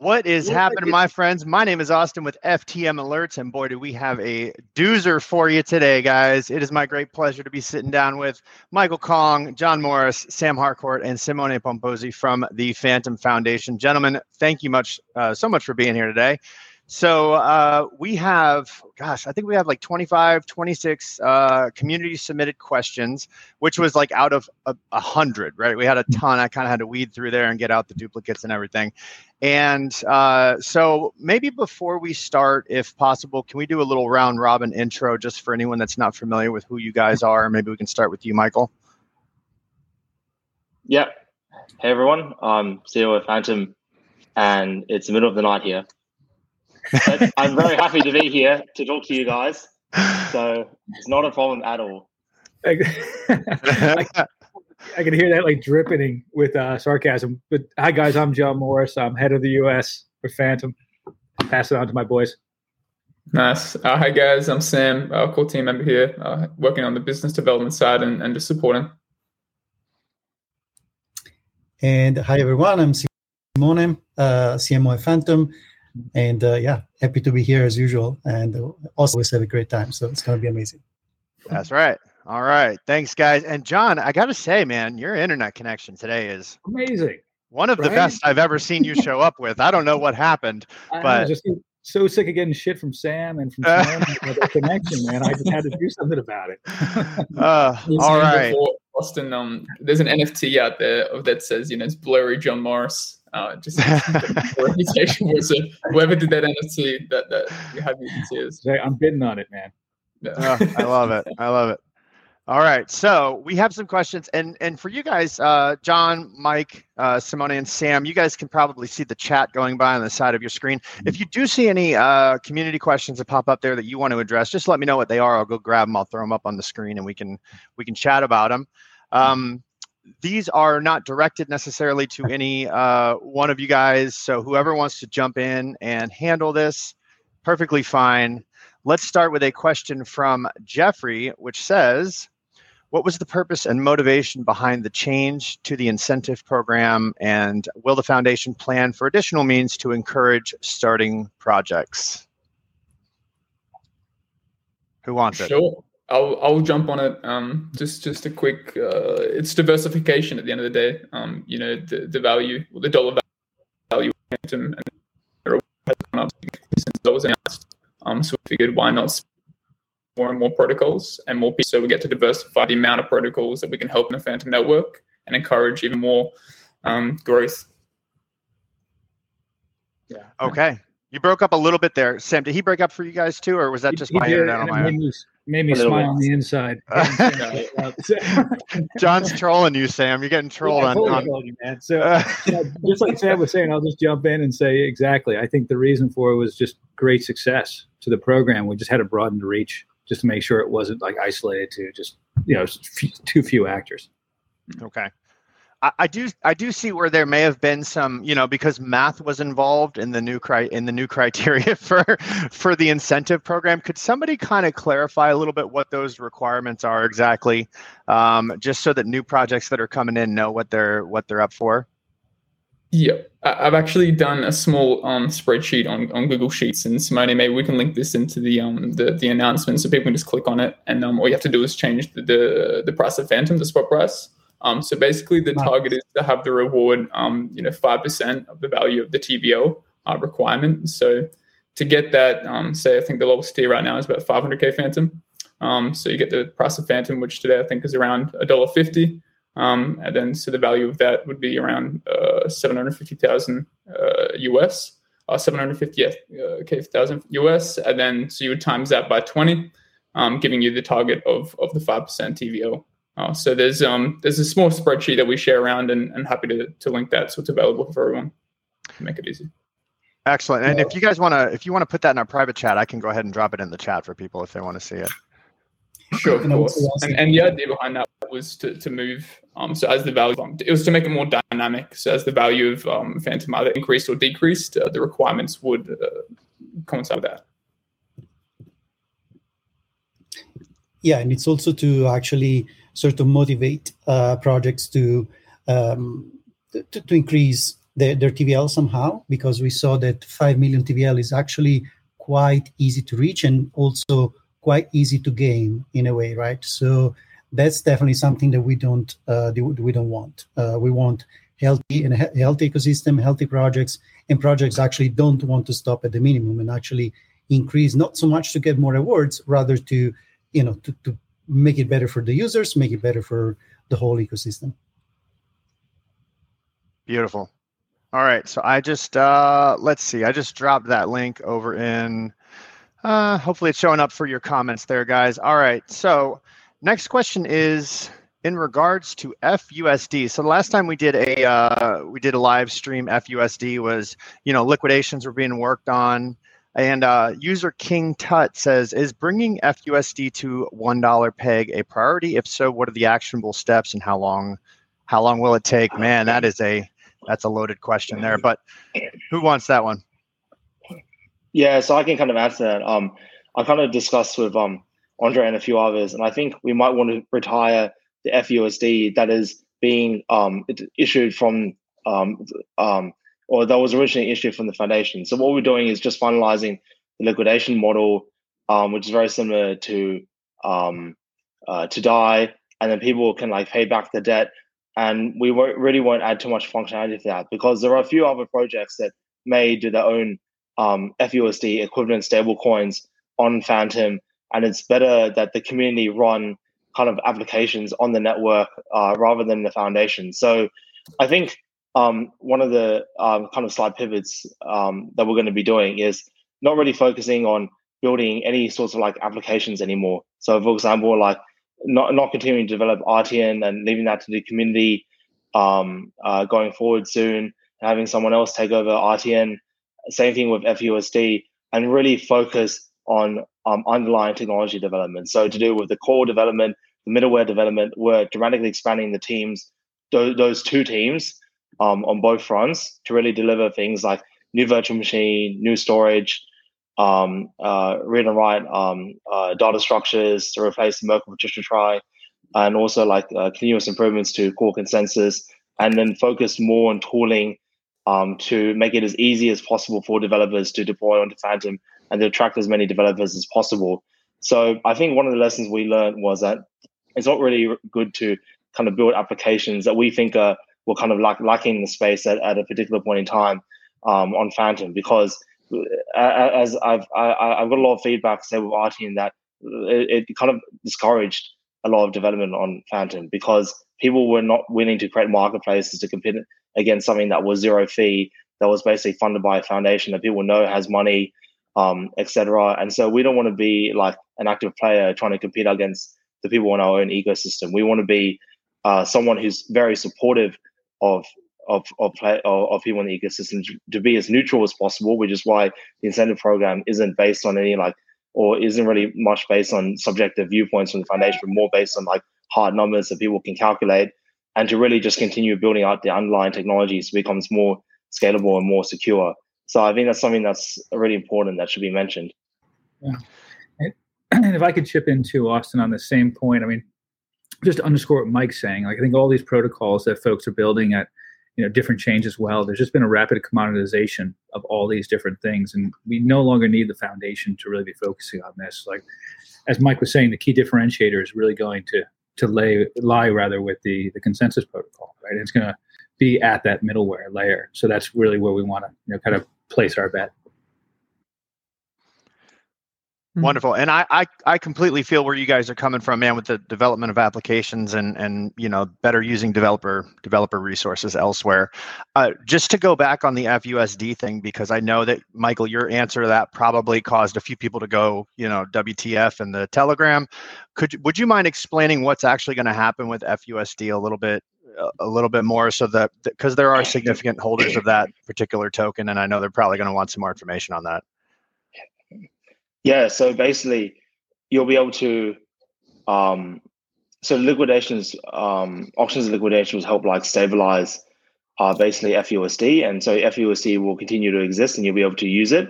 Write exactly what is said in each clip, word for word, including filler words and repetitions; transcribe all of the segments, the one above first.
What is happening, my friends? My name is Austin with F T M Alerts, and boy, do we have a doozer for you today, guys. It is my great pleasure to be sitting down with Michael Kong, John Morris, Sam Harcourt, and Simone Pomposi from the Fantom Foundation. Gentlemen, thank you much, uh, so much for being here today. So uh, we have, gosh, I think we have like twenty-five, twenty-six uh, community submitted questions, which was like out of a, a hundred, right? We had a ton. I kind of had to weed through there and get out the duplicates and everything. And uh, so maybe before we start, if possible, can we do a little round robin intro just for anyone that's not familiar with who you guys are? Maybe we can start with you, Michael. Yeah. Hey, everyone. I'm C E O of Fantom, and it's the middle of the night here. But I'm very happy to be here to talk to you guys. So it's not a problem at all. I, I, can, I can hear that like dripping with uh, sarcasm. But hi, guys. I'm John Morris. I'm head of the U S for Fantom. Pass it on to my boys. Nice. Uh, hi, guys. I'm Sam, uh, core team member here, uh, working on the business development side and, and just supporting. And hi, everyone. I'm Simone, uh, C M O of Fantom. And uh, yeah, happy to be here as usual, and also always have a great time. So it's going to be amazing. That's right. All right. Thanks, guys. And John, I got to say, man, your internet connection today is amazing. One of right? the best I've ever seen you show up with. I don't know what happened, but I was just so sick of getting shit from Sam and from Sam and the connection, man. I just had to do something about it. uh, all right, before, Austin. Um, there's an N F T out there that says, you know, it's blurry John Morris. Uh, just reputation. So whoever did that N F T, that that you have your tears. I'm bidding on it, man. Yeah. Oh, I love it. I love it. All right, so we have some questions, and and for you guys, uh, John, Mike, uh, Simone, and Sam, you guys can probably see the chat going by on the side of your screen. If you do see any uh, community questions that pop up there that you want to address, just let me know what they are. I'll go grab them. I'll throw them up on the screen, and we can we can chat about them. Um, These are not directed necessarily to any uh, one of you guys. So whoever wants to jump in and handle this, perfectly fine. Let's start with a question from Jeffrey, which says, what was the purpose and motivation behind the change to the incentive program? And will the foundation plan for additional means to encourage starting projects? Who wants it? Sure. I'll I'll jump on it. Um, just just a quick. Uh, it's diversification at the end of the day. Um, you know the the value, or the dollar value, and has gone up since that was announced. Um, so we figured why not more and more protocols and more people, so we get to diversify the amount of protocols that we can help in the Fantom network and encourage even more um, growth. Yeah. Okay. You broke up a little bit there, Sam. Did he break up for you guys too, or was that just he, my he internet on my own? News. Made me smile on the inside. John's trolling you, Sam. You're getting trolled yeah, on. on... You, man. So, uh, you know, just like Sam was saying, I'll just jump in and say exactly. I think the reason for it was just great success to the program. We just had to broaden the reach just to make sure it wasn't like isolated to just you know too few actors. Okay. I do I do see where there may have been some, you know, because math was involved in the new cri- in the new criteria for for the incentive program. Could somebody kind of clarify a little bit what those requirements are exactly, um, just so that new projects that are coming in know what they're what they're up for? Yeah, I've actually done a small um, spreadsheet on, on Google Sheets, and Simone, maybe we can link this into the um the, the announcement so people can just click on it, and um, all you have to do is change the the, the price of Fantom, the spot price. Um, so basically, the target is to have the reward, um, you know, five percent of the value of the T V L uh, requirement. So to get that, um, say I think the lowest tier right now is about five hundred k Fantom. Um, so you get the price of Fantom, which today I think is around a dollar fifty, um, and then so the value of that would be around uh, seven hundred fifty thousand uh, U S, uh, seven hundred fifty k thousand U S, and then so you would times that by twenty, um, giving you the target of of the five percent T V L. Uh, so there's um there's a small spreadsheet that we share around, and I'm happy to, to link that so it's available for everyone to make it easy. Excellent. And uh, if you guys want to if you want to put that in our private chat, I can go ahead and drop it in the chat for people if they want to see it. Sure, of course. And, and the idea behind that was to, to move um so as the value um, it was to make it more dynamic. So as the value of um Fantom either increased or decreased, uh, the requirements would uh, coincide with that. Yeah, and it's also to actually sort of motivate uh, projects to, um, to to increase their, their T V L somehow, because we saw that five million T V L is actually quite easy to reach and also quite easy to game in a way, right? So that's definitely something that we don't uh, we don't want. Uh, we want healthy and he- healthy ecosystem, healthy projects, and projects actually don't want to stop at the minimum and actually increase, not so much to get more rewards, rather to, you know, to, to make it better for the users, make it better for the whole ecosystem. Beautiful. All right. So I just, uh, let's see, I just dropped that link over in, uh, hopefully it's showing up for your comments there, guys. All right. So next question is in regards to F U S D. So the last time we did a, uh, we did a live stream, F U S D was, you know, liquidations were being worked on. And uh, user King Tut says, is bringing F U S D to one dollar peg a priority? If so, what are the actionable steps and how long, how long will it take? Man, that is a, that's a loaded question there, but who wants that one? Yeah, so I can kind of answer that. Um, I kind of discussed with um, Andre and a few others, and I think we might want to retire the F U S D that is being um, issued from um, um, or that was originally issued from the foundation. So what we're doing is just finalizing the liquidation model, um, which is very similar to um, uh, to D A I, and then people can like pay back the debt. And we won't, really won't add too much functionality to that because there are a few other projects that may do their own um, F U S D equivalent stable coins on Fantom, and it's better that the community run kind of applications on the network uh, rather than the foundation. So I think Um, one of the um, kind of slide pivots um, that we're going to be doing is not really focusing on building any sorts of like applications anymore. So, for example, like not not continuing to develop R T N and leaving that to the community um, uh, going forward soon, having someone else take over R T N. Same thing with F U S D, and really focus on um, underlying technology development. So, to do with the core development, the middleware development, we're dramatically expanding the teams, th- those two teams. Um, on both fronts to really deliver things like new virtual machine, new storage, um, uh, read and write um, uh, data structures to replace the Merkle Patricia Trie, and also like uh, continuous improvements to core consensus, and then focus more on tooling um, to make it as easy as possible for developers to deploy onto Fantom and to attract as many developers as possible. So I think one of the lessons we learned was that it's not really good to kind of build applications that we think are we're kind of like lacking the space at, at a particular point in time um, on Fantom, because as I've I, I've got a lot of feedback say with Artion that it, it kind of discouraged a lot of development on Fantom because people were not willing to create marketplaces to compete against something that was zero fee, that was basically funded by a foundation that people know has money, um, et cetera. And so we don't want to be like an active player trying to compete against the people in our own ecosystem. We want to be uh, someone who's very supportive Of of of, play, of of people in the ecosystem to be as neutral as possible, which is why the incentive program isn't based on any like, or isn't really much based on subjective viewpoints from the foundation, but more based on like hard numbers that people can calculate, and to really just continue building out the underlying technology so it becomes more scalable and more secure. So I think that's something that's really important that should be mentioned. Yeah, and if I could chip in too, Austin, on the same point, I mean, just to underscore what Mike's saying, like I think all these protocols that folks are building at, you know, different chains as well, there's just been a rapid commoditization of all these different things. And we no longer need the foundation to really be focusing on this. Like, as Mike was saying, the key differentiator is really going to to lay, lie rather with the, the consensus protocol, right? It's going to be at that middleware layer. So that's really where we want to, you know, kind of place our bet. Wonderful. And I, I, I completely feel where you guys are coming from, man, with the development of applications and, and you know, better using developer developer resources elsewhere. Uh, just to go back on the F U S D thing, because I know that, Michael, your answer to that probably caused a few people to go, you know, W T F in the Telegram. Could Would you mind explaining what's actually going to happen with F U S D a little bit a little bit more so that, because there are significant holders of that particular token, and I know they're probably going to want some more information on that. Yeah, so basically, you'll be able to. Um, so liquidations, um, auctions and liquidations help like stabilize, uh, basically F U S D, and so F U S D will continue to exist, and you'll be able to use it,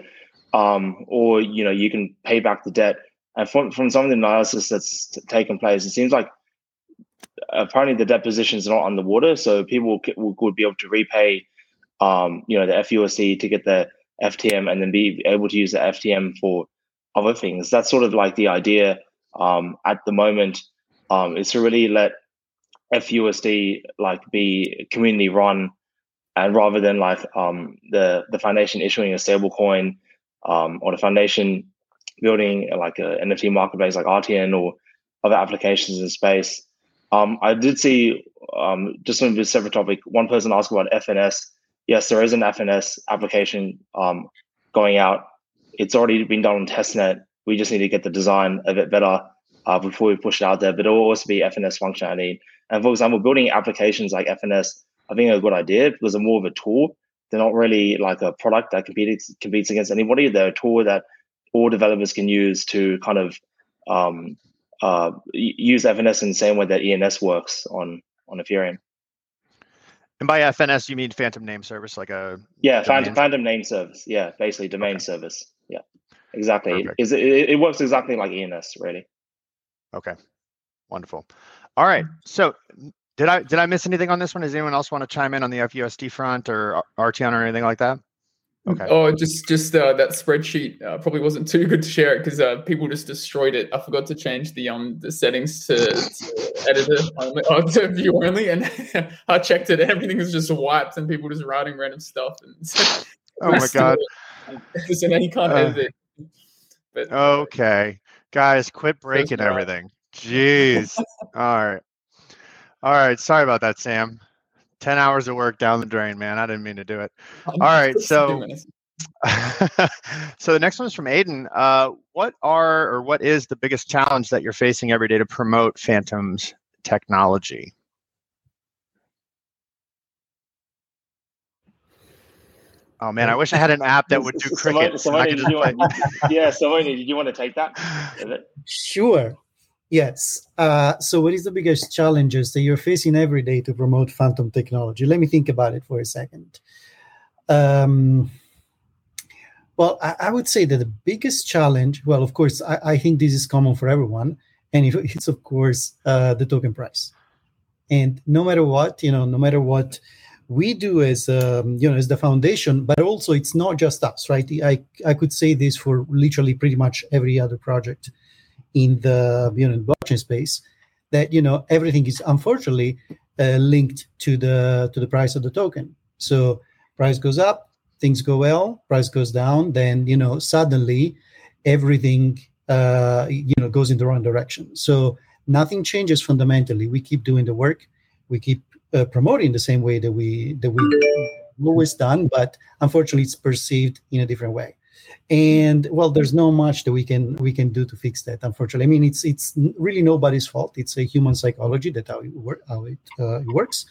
um, or you know you can pay back the debt. And from from some of the analysis that's t- taken place, it seems like apparently the debt positions are not underwater, so people c- would be able to repay um, you know, the F U S D to get the F T M and then be able to use the F T M for other things. That's sort of like the idea um, at the moment, um, is to really let F U S D like be community run, and rather than like um, the, the foundation issuing a stable coin um, or the foundation building like a N F T marketplace like R T N or other applications in space. Um, I did see, um, just on a separate topic, one person asked about F N S. Yes, there is an F N S application um, going out. It's already been done on testnet. We just need to get the design a bit better uh, before we push it out there. But it will also be F N S functionality. And for example, building applications like F N S, I think are a good idea because they're more of a tool. They're not really like a product that competes competes against anybody. They're a tool that all developers can use to kind of um, uh, use F N S in the same way that E N S works on on Ethereum. And by F N S, you mean Fantom Name Service, like a yeah, Phantom, Phantom Name Service. Yeah, basically domain okay. service. Yeah, exactly. Is it, it works exactly like E N S, really? Okay, wonderful. All right. So did I did I miss anything on this one? Does anyone else want to chime in on the F U S D front or R T N or anything like that? Okay. Oh, just just uh, that spreadsheet uh, probably wasn't too good to share it because uh, people just destroyed it. I forgot to change the um the settings to, to editor only, oh, to view only, and I checked it. Everything was just wiped, and people just writing random stuff. And oh my god! Just in any kind of edit. But okay, guys, quit breaking everything. Jeez. All right, all right. Sorry about that, Sam. ten hours of work down the drain, man. I didn't mean to do it. All right. So, so the next one is from Aiden. Uh, what are, or what is the biggest challenge that you're facing every day to promote Phantom's technology? Oh man, I wish I had an app that would do cricket. Simone, Simone, you want, yeah. Simone, did you want to take that? Sure. Yes. Uh, so what is the biggest challenges that you're facing every day to promote Fantom technology? Let me think about it for a second. Um, well, I, I would say that the biggest challenge, well, of course, I, I think this is common for everyone. And it's, of course, uh, the token price. And no matter what, you know, no matter what we do as, um, you know, as the foundation, but also it's not just us, right? I, I could say this for literally pretty much every other project in the you know, blockchain space, that you know everything is unfortunately uh, linked to the to the price of the token. So price goes up, things go well. Price goes down, then you know suddenly everything uh, you know goes in the wrong direction. So nothing changes fundamentally. We keep doing the work, we keep uh, promoting the same way that we that we always done, but unfortunately it's perceived in a different way. And well, there's not much that we can we can do to fix that, unfortunately. I mean, it's it's really nobody's fault. It's a human psychology that how it, work, how it, uh, it works.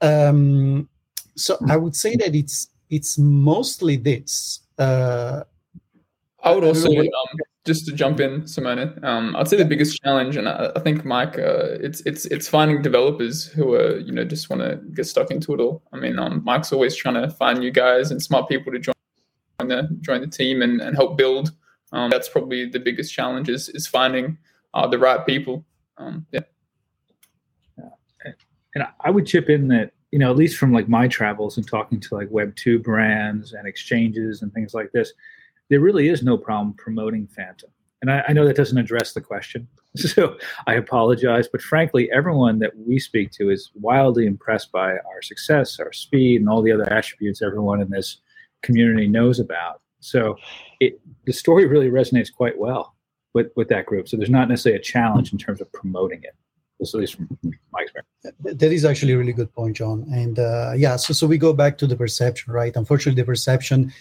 Um, so I would say that it's it's mostly this. Uh, I would also um, just to jump in, Simone. Um, I'd say the biggest challenge, and I, I think Mike, uh, it's it's it's finding developers who are you know just want to get stuck into it all. I mean, um, Mike's always trying to find new guys and smart people to join. To join the team and, and help build. Um, that's probably the biggest challenge is, is finding uh, the right people. Um, yeah. yeah. And I would chip in that, you know, at least from like my travels and talking to like Web two brands and exchanges and things like this, there really is no problem promoting Fantom. And I, I know that doesn't address the question, so I apologize. But frankly, everyone that we speak to is wildly impressed by our success, our speed, and all the other attributes everyone in this community knows about. So it the story really resonates quite well with with that group. So there's not necessarily a challenge in terms of promoting it, at least from my experience. That is actually a really good point, John. And uh yeah so so we go back to the perception, right? Unfortunately, the perception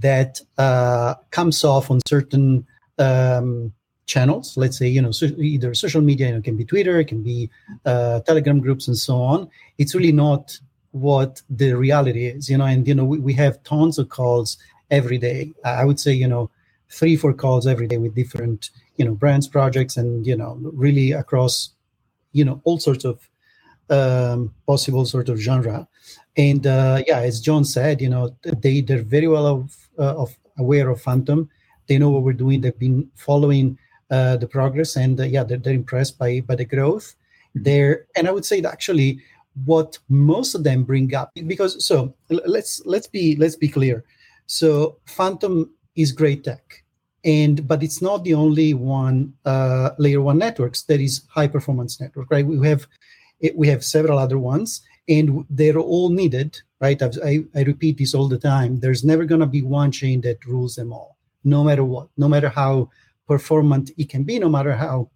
that uh comes off on certain um channels, let's say, you know, so either social media, you know, it can be Twitter, it can be uh Telegram groups and so on. It's really not what the reality is, you know, and, you know, we, we have tons of calls every day. I would say, you know, three, four calls every day with different, you know, brands, projects, and, you know, really across, you know, all sorts of um, possible sort of genre. And uh, yeah, as John said, you know, they, they're very well of, uh, of aware of Fantom. They know what we're doing. They've been following uh, the progress, and uh, yeah, they're, they're impressed by, by the growth there. And I would say that actually, what most of them bring up, because so let's let's be let's be clear. So Fantom is great tech, and but it's not the only one uh, layer one networks that is high performance network, right? We have we have several other ones, and they're all needed, right? I've, I I repeat this all the time. There's never going to be one chain that rules them all, no matter what, no matter how performant it can be, no matter how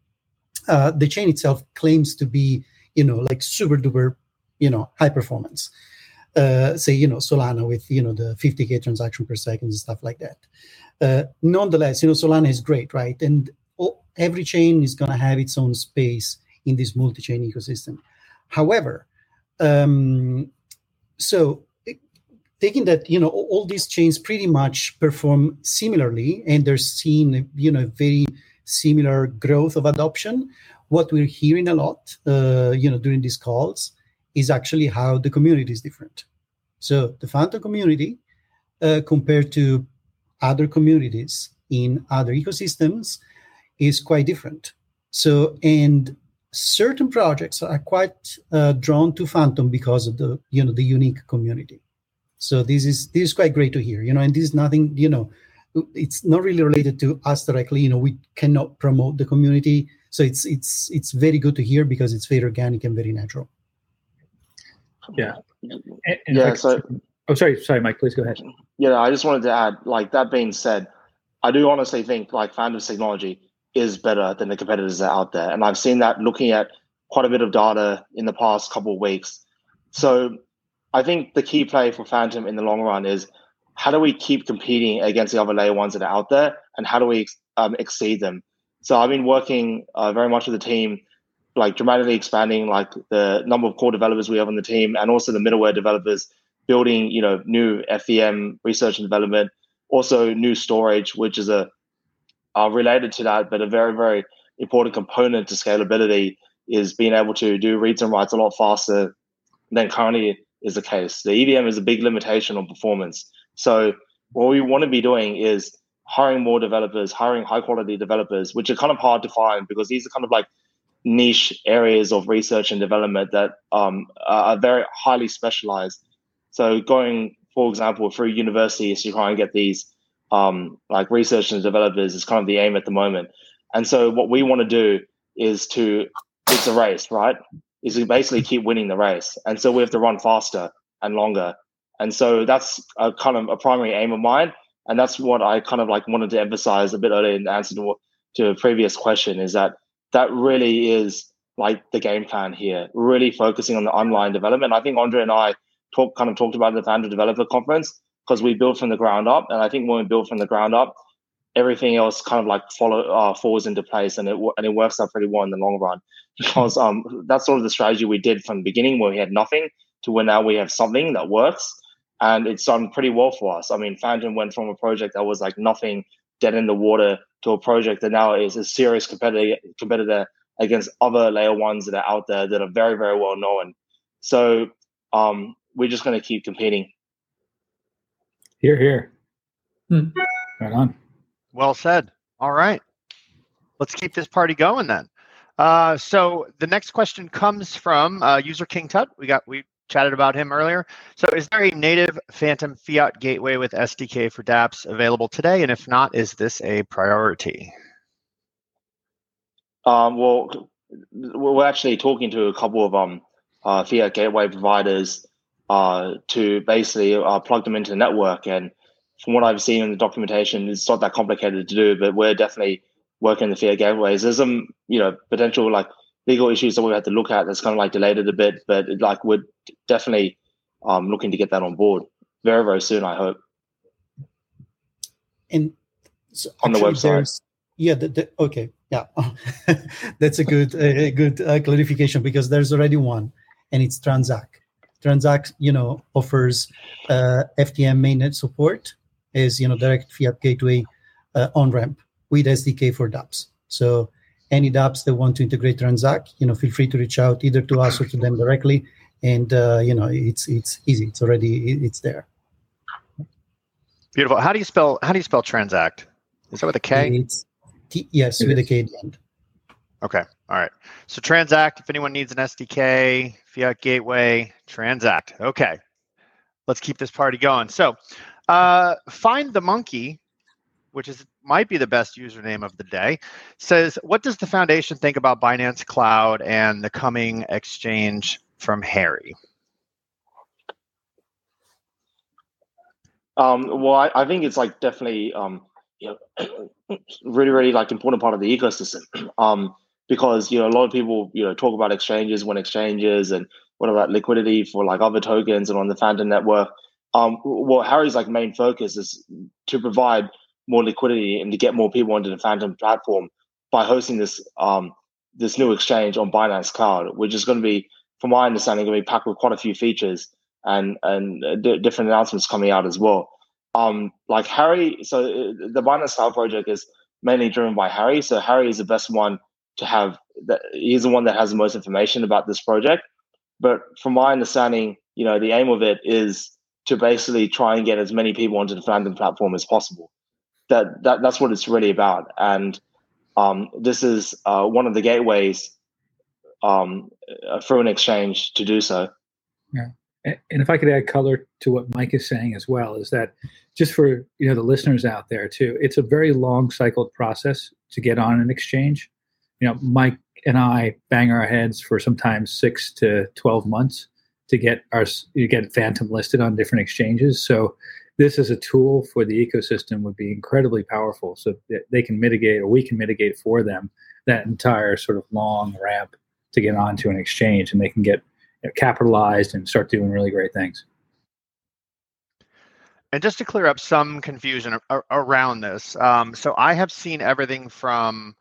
uh, the chain itself claims to be, you know, like super duper, you know, high performance. Uh, say, you know, Solana with, you know, the fifty K transaction per second and stuff like that. Uh, nonetheless, you know, Solana is great, right? And all, every chain is going to have its own space in this multi-chain ecosystem. However, um, so it, taking that, you know, all, all these chains pretty much perform similarly, and they're seeing, you know, very similar growth of adoption. What we're hearing a lot, uh, you know, during these calls is actually how the community is different. So the Fantom community, uh, compared to other communities in other ecosystems, is quite different. So, and certain projects are quite uh, drawn to Fantom because of the, you know, the unique community. So this is this is quite great to hear, you know, and this is nothing, you know, it's not really related to us directly, you know, we cannot promote the community. So it's it's it's very good to hear because it's very organic and very natural. Yeah. And, and yeah. Like, so, oh, sorry. Sorry, Mike. Please go ahead. Yeah, I just wanted to add. Like that being said, I do honestly think like Fantom's technology is better than the competitors that are out there, and I've seen that looking at quite a bit of data in the past couple of weeks. So I think the key play for Fantom in the long run is how do we keep competing against the other layer ones that are out there, and how do we um, exceed them? So I've been working uh, very much with the team, like dramatically expanding like the number of core developers we have on the team, and also the middleware developers, building, you know, new F E M research and development, also new storage, which is a uh, related to that, but a very, very important component to scalability is being able to do reads and writes a lot faster than currently is the case. The E V M is a big limitation on performance. So what we want to be doing is hiring more developers, hiring high quality developers, which are kind of hard to find because these are kind of like niche areas of research and development that um, are very highly specialized. So going, for example, through universities to try and get these um, like research and developers is kind of the aim at the moment. And so what we want to do is to, it's a race, right? Is to basically keep winning the race. And so we have to run faster and longer. And so that's a kind of a primary aim of mine. And that's what I kind of like wanted to emphasize a bit earlier in answer to, to a previous question is that that really is like the game plan here, really focusing on the online development. I think Andre and I talk, kind of talked about the Founder Developer Conference because we build from the ground up. And I think when we build from the ground up, everything else kind of like follow, uh, falls into place and it and it works out pretty well in the long run because um, that's sort of the strategy we did from the beginning where we had nothing to where now we have something that works. And it's done pretty well for us. I mean, Fantom went from a project that was like nothing, dead in the water, to a project that now is a serious competitor competitor against other layer ones that are out there that are very, very well known. So um, we're just going to keep competing. Here, here. Hmm. Right on. Well said. All right. Let's keep this party going then. Uh, so the next question comes from uh, user King Tut. We got we chatted about him earlier. So is there a native Fantom fiat gateway with S D K for dApps available today? And if not, is this a priority? Um, well, we're actually talking to a couple of um, uh, fiat gateway providers uh, to basically uh, plug them into the network. And from what I've seen in the documentation, it's not that complicated to do, but we're definitely working the fiat gateways. There's some, you know, potential like legal issues that we had to look at that's kind of like delayed it a bit, but like we're definitely um, looking to get that on board very, very soon, I hope. And so on the website. Yeah. The, the, okay. Yeah. That's a good, a good uh, clarification because there's already one and it's Transak. Transak, you know, offers uh, F T M mainnet support as, you know, direct fiat gateway uh, on-ramp with S D K for dApps. So any dApps that want to integrate Transak, you know, feel free to reach out either to us or to them directly. And, uh, you know, it's it's easy. It's already, it's there. Beautiful. How do you spell, how do you spell Transak? Is that with a K? It's T, yes, it with is. a K at the end. Okay. All right. So Transak, if anyone needs an S D K, Fiat Gateway, Transak. Okay. Let's keep this party going. So uh, Find the Monkey, which is might be the best username of the day, says, what does the foundation think about Binance Cloud and the coming exchange from Harry? Um, well, I, I think it's like definitely um, you know, really, really like important part of the ecosystem um, because, you know, a lot of people, you know, talk about exchanges, when exchanges and what about liquidity for like other tokens and on the Fantom network. Um, well, Harry's like main focus is to provide more liquidity and to get more people onto the Fantom platform by hosting this um, this new exchange on Binance Cloud, which is going to be, from my understanding, going to be packed with quite a few features and and uh, d- different announcements coming out as well. Um, like Harry, so the Binance Cloud project is mainly driven by Harry. So Harry is the best one to have. The, he's the one that has the most information about this project. But from my understanding, you know, the aim of it is to basically try and get as many people onto the Fantom platform as possible. That, that that's what it's really about. And um, this is uh, one of the gateways um, through an exchange to do so. Yeah. And if I could add color to what Mike is saying as well, is that just for, you know, the listeners out there too, it's a very long cycled process to get on an exchange. You know, Mike and I bang our heads for sometimes six to twelve months to get our you get Fantom listed on different exchanges. So this as a tool for the ecosystem would be incredibly powerful, so that they can mitigate, or we can mitigate for them, that entire sort of long ramp to get onto an exchange, and they can get, you know, capitalized and start doing really great things. And just to clear up some confusion ar- around this, um, so I have seen everything from.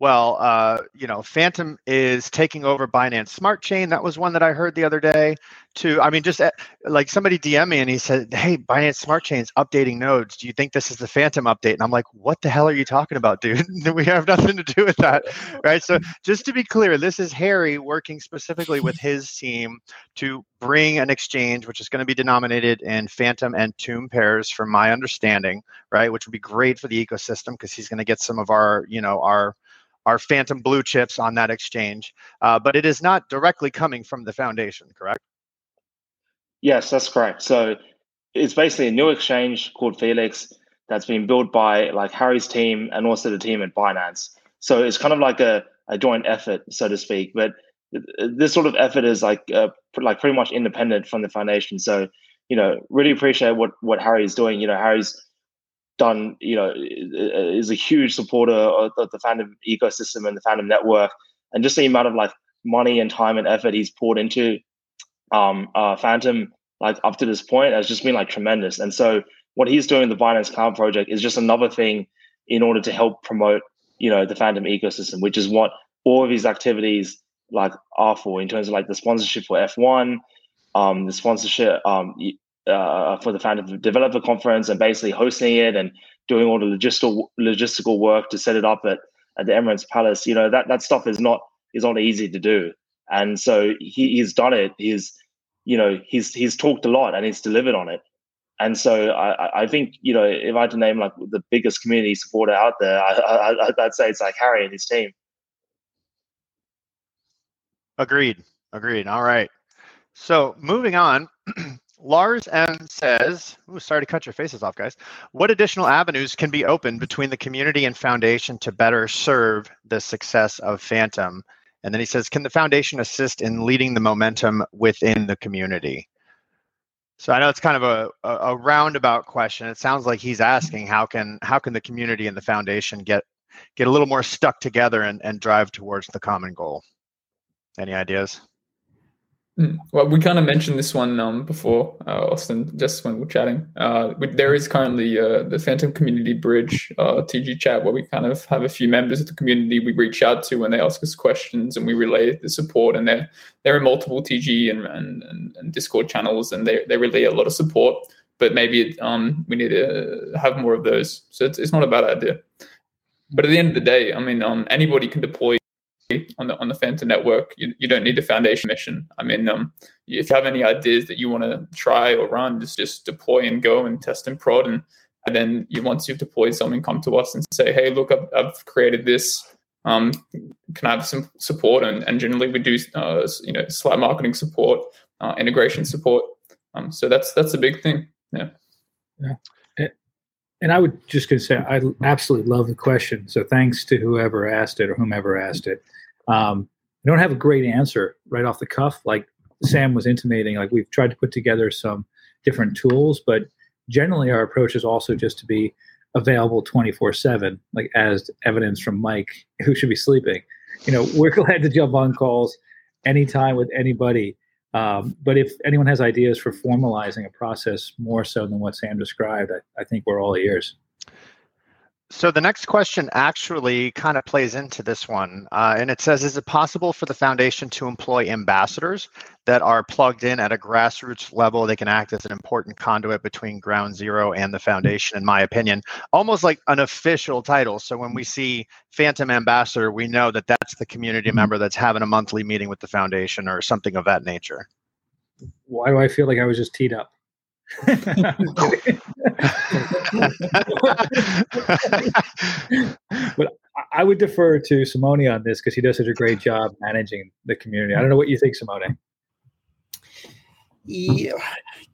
Well, uh, you know, Fantom is taking over Binance Smart Chain. That was one that I heard the other day. To, I mean, just at, like somebody D M me and he said, "Hey, Binance Smart Chain's updating nodes. Do you think this is the Fantom update?" And I'm like, "What the hell are you talking about, dude? We have nothing to do with that, right?" So, just to be clear, this is Harry working specifically with his team to bring an exchange, which is going to be denominated in Fantom and Tomb pairs, from my understanding, right? Which would be great for the ecosystem because he's going to get some of our, you know, our our Fantom blue chips on that exchange, uh, but it is not directly coming from the foundation, correct? Yes, that's correct. So it's basically a new exchange called Felix that's been built by like Harry's team and also the team at Binance. So it's kind of like a, a joint effort, so to speak, but this sort of effort is like uh, like pretty much independent from the foundation. So, you know, really appreciate what, what Harry is doing. You know, Harry's done, you know, is a huge supporter of the Fantom ecosystem and the Fantom network, and just the amount of like money and time and effort he's poured into um, uh, Fantom, like up to this point, has just been like tremendous. And so, what he's doing in the Binance Cloud project is just another thing in order to help promote, you know, the Fantom ecosystem, which is what all of these activities like are for, in terms of like the sponsorship for F one, um, the sponsorship. Um, Uh, for the Fantom Developer Conference, and basically hosting it and doing all the logistical logistical work to set it up at, at the Emirates Palace. You know, that that stuff is not is not easy to do, and so he, he's done it. He's you know he's he's talked a lot and he's delivered on it, and so I I think you know if I had to name like the biggest community supporter out there, I, I, I'd say it's like Harry and his team. Agreed. Agreed. All right. So moving on. Lars M says, ooh, sorry to cut your faces off, guys. What additional avenues can be opened between the community and foundation to better serve the success of Fantom? And then he says, can the foundation assist in leading the momentum within the community? So I know it's kind of a, a, a roundabout question. It sounds like he's asking how can how can the community and the foundation get get a little more stuck together and, and drive towards the common goal? Any ideas? Well, we kind of mentioned this one um, before, uh, Austin, just when we were chatting. Uh, we, there is currently uh, the Fantom Community Bridge uh, T G chat, where we kind of have a few members of the community we reach out to when they ask us questions, and we relay the support. And they're, they're in multiple T G and, and, and Discord channels, and they, they relay a lot of support. But maybe it, um, we need to have more of those. So it's, it's not a bad idea. But at the end of the day, I mean, um, anybody can deploy on the on the Fantom network. You, you don't need a foundation mission. I mean, um, if you have any ideas that you want to try or run, just, just deploy and go and test and prod. And, and then you, once you've deployed something, come to us and say, hey, look, I've, I've created this. um, can have some support. And, and generally, we do uh, you know slide marketing support, uh, integration support. Um, so that's that's a big thing. Yeah. Yeah. And I would just gonna say I absolutely love the question. So thanks to whoever asked it or whomever asked it. Um, I don't have a great answer right off the cuff. Like Sam was intimating, like we've tried to put together some different tools, but generally our approach is also just to be available twenty-four seven, like as evidence from Mike, who should be sleeping. You know, we're glad to jump on calls anytime with anybody. Um, but if anyone has ideas for formalizing a process more so than what Sam described, I, I think we're all ears. So the next question actually kind of plays into this one. Uh, and it says, is it possible for the foundation to employ ambassadors that are plugged in at a grassroots level? They can act as an important conduit between ground zero and the foundation, in my opinion, almost like an official title. So when we see Fantom Ambassador, we know that that's the community member that's having a monthly meeting with the foundation or something of that nature. Why do I feel like I was just teed up? But I would defer to Simone on this because he does such a great job managing the community. I don't know what you think, Simone. Yeah,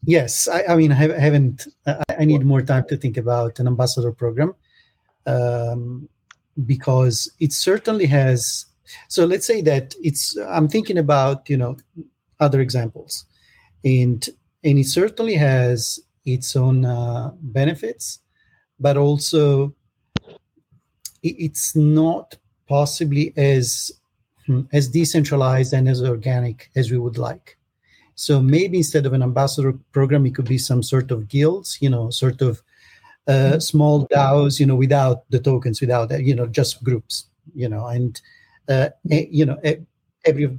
yes, I, I mean, I haven't. I, I need more time to think about an ambassador program um, because it certainly has. So let's say that it's. I'm thinking about you know other examples, and. And it certainly has its own uh, benefits, but also it's not possibly as as decentralized and as organic as we would like. So maybe instead of an ambassador program, it could be some sort of guilds, you know, sort of uh, small DAOs, you know, without the tokens, without you know, just groups, you know, and uh, you know, every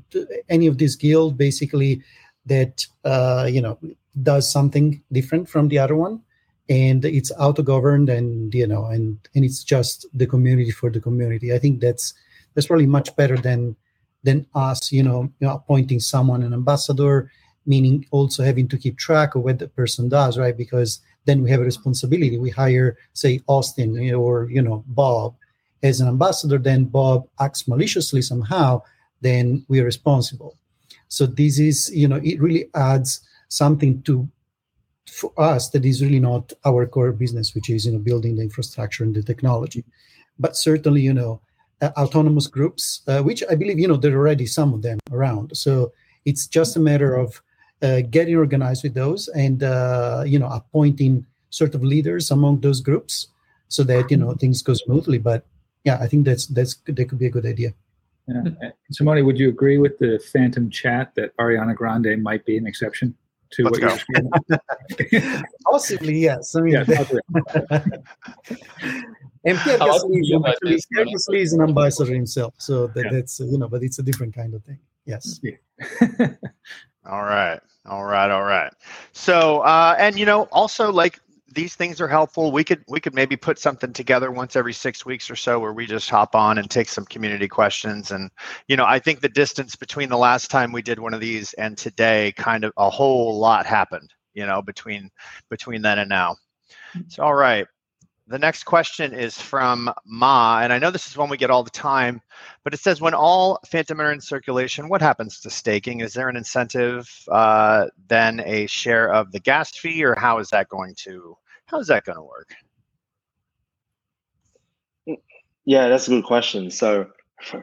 any of these guild basically. That uh, you know does something different from the other one, and it's auto-governed, and you know, and, and it's just the community for the community. I think that's that's probably much better than than us, you know, you know, appointing someone an ambassador, meaning also having to keep track of what the person does, right? Because then we have a responsibility. We hire, say, Austin or you know Bob as an ambassador. Then Bob acts maliciously somehow. Then we are responsible. So this is, you know, it really adds something to for us that is really not our core business, which is, you know, building the infrastructure and the technology. But certainly, you know, uh, autonomous groups, uh, which I believe, you know, there are already some of them around. So it's just a matter of uh, getting organized with those and, uh, you know, appointing sort of leaders among those groups so that, you know, things go smoothly. But yeah, I think that's that's that could be a good idea. Yeah. Simone, would you agree with the Fantom chat that Ariana Grande might be an exception to Let's what go. You're saying? Possibly, yes. I mean, yeah, and Pierre Gasly is an ambassador himself, so that, yeah. that's you know, but it's a different kind of thing. Yes. Yeah. all right, all right, all right. So, uh, and you know, also like. These things are helpful. We could we could maybe put something together once every six weeks or so where we just hop on and take some community questions. And, you know, I think the distance between the last time we did one of these and today, kind of a whole lot happened, you know, between between then and now. So, all right. The next question is from Ma, and I know this is one we get all the time, but it says, when all Fantom are in circulation, what happens to staking? Is there an incentive uh, then a share of the gas fee, or how is that going to How is that going to work? Yeah, that's a good question. So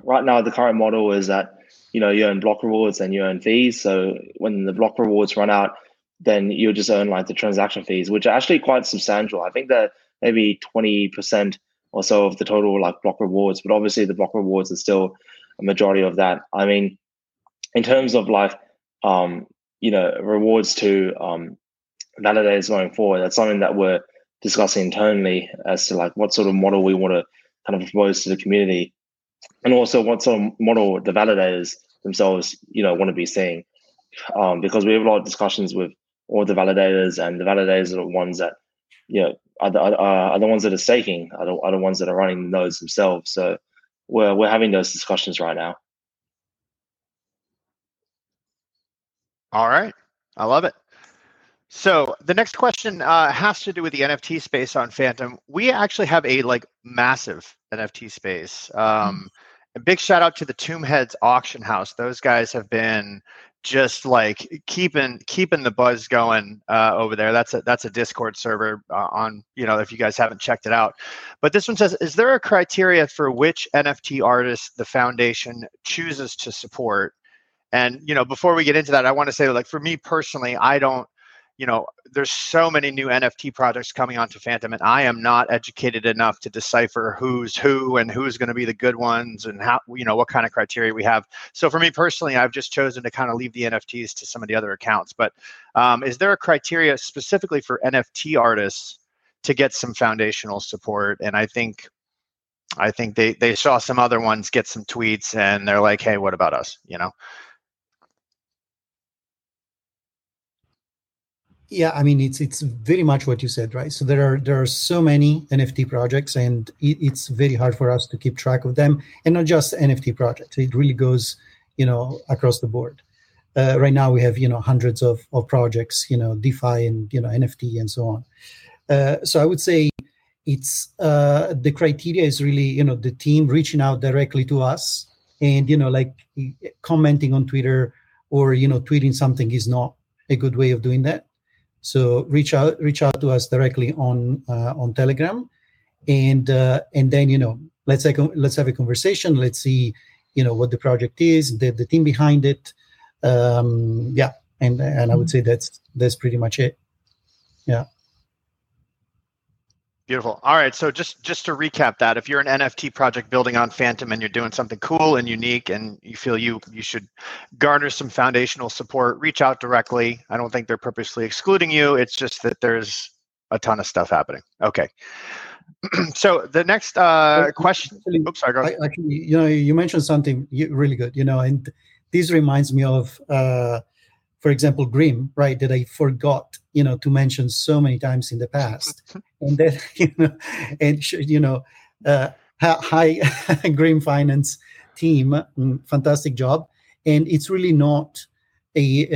right now, the current model is that, you know, you earn block rewards and you earn fees. So when the block rewards run out, then you'll just earn like the transaction fees, which are actually quite substantial. I think that maybe twenty percent or so of the total like block rewards, but obviously the block rewards are still a majority of that. I mean, in terms of like, um, you know, rewards to, um, validators going forward, that's something that we're discussing internally as to like what sort of model we want to kind of propose to the community, and also what sort of model the validators themselves, you know, want to be seeing, um, because we have a lot of discussions with all the validators, and the validators are the ones that, you know, are the, are, are the ones that are staking, are the, are the ones that are running the nodes themselves. So we're we're having those discussions right now. All right, I love it. So the next question uh, has to do with the N F T space on Fantom. We actually have a like massive N F T space, um, And big shout out to the Tombheads Auction House. Those guys have been just like keeping keeping the buzz going uh, over there. That's a that's a Discord server uh, on, you know, if you guys haven't checked it out. But this one says, is there a criteria for which N F T artists the foundation chooses to support? And, you know, before we get into that, I want to say, like, for me personally, I don't, you know, there's so many new N F T projects coming onto Fantom, and I am not educated enough to decipher who's who and who's going to be the good ones and how, you know, what kind of criteria we have. So for me personally, I've just chosen to kind of leave the N F Ts to some of the other accounts. But um, is there a criteria specifically for N F T artists to get some foundational support? And I think, I think they they saw some other ones get some tweets, and they're like, hey, what about us? You know. Yeah, I mean, it's it's very much what you said, right? So there are there are so many N F T projects, and it, it's very hard for us to keep track of them. And not just N F T projects; it really goes, you know, across the board. Uh, right now, we have, you know, hundreds of, of projects, you know, DeFi and, you know, N F T and so on. Uh, so I would say it's uh, the criteria is really, you know, the team reaching out directly to us, and, you know, like commenting on Twitter or, you know, tweeting something is not a good way of doing that. So reach out, reach out to us directly on uh, on Telegram, and uh, and then, you know, let's let's have a conversation. Let's see, you know, what the project is, the, the team behind it. Um, yeah, and and I would say that's that's pretty much it. Yeah. Beautiful. All right. So just just to recap that, if you're an N F T project building on Fantom and you're doing something cool and unique and you feel you you should garner some foundational support, reach out directly. I don't think they're purposely excluding you. It's just that there's a ton of stuff happening. Okay. So the next uh, question. Actually, oops, sorry, go ahead. I, actually, you know, you mentioned something really good, you know, and this reminds me of, uh, for example, Grim, right, that I forgot, you know, to mention so many times in the past. And that, you know, and, you know, uh, hi, Grim Finance team, fantastic job. And it's really not a,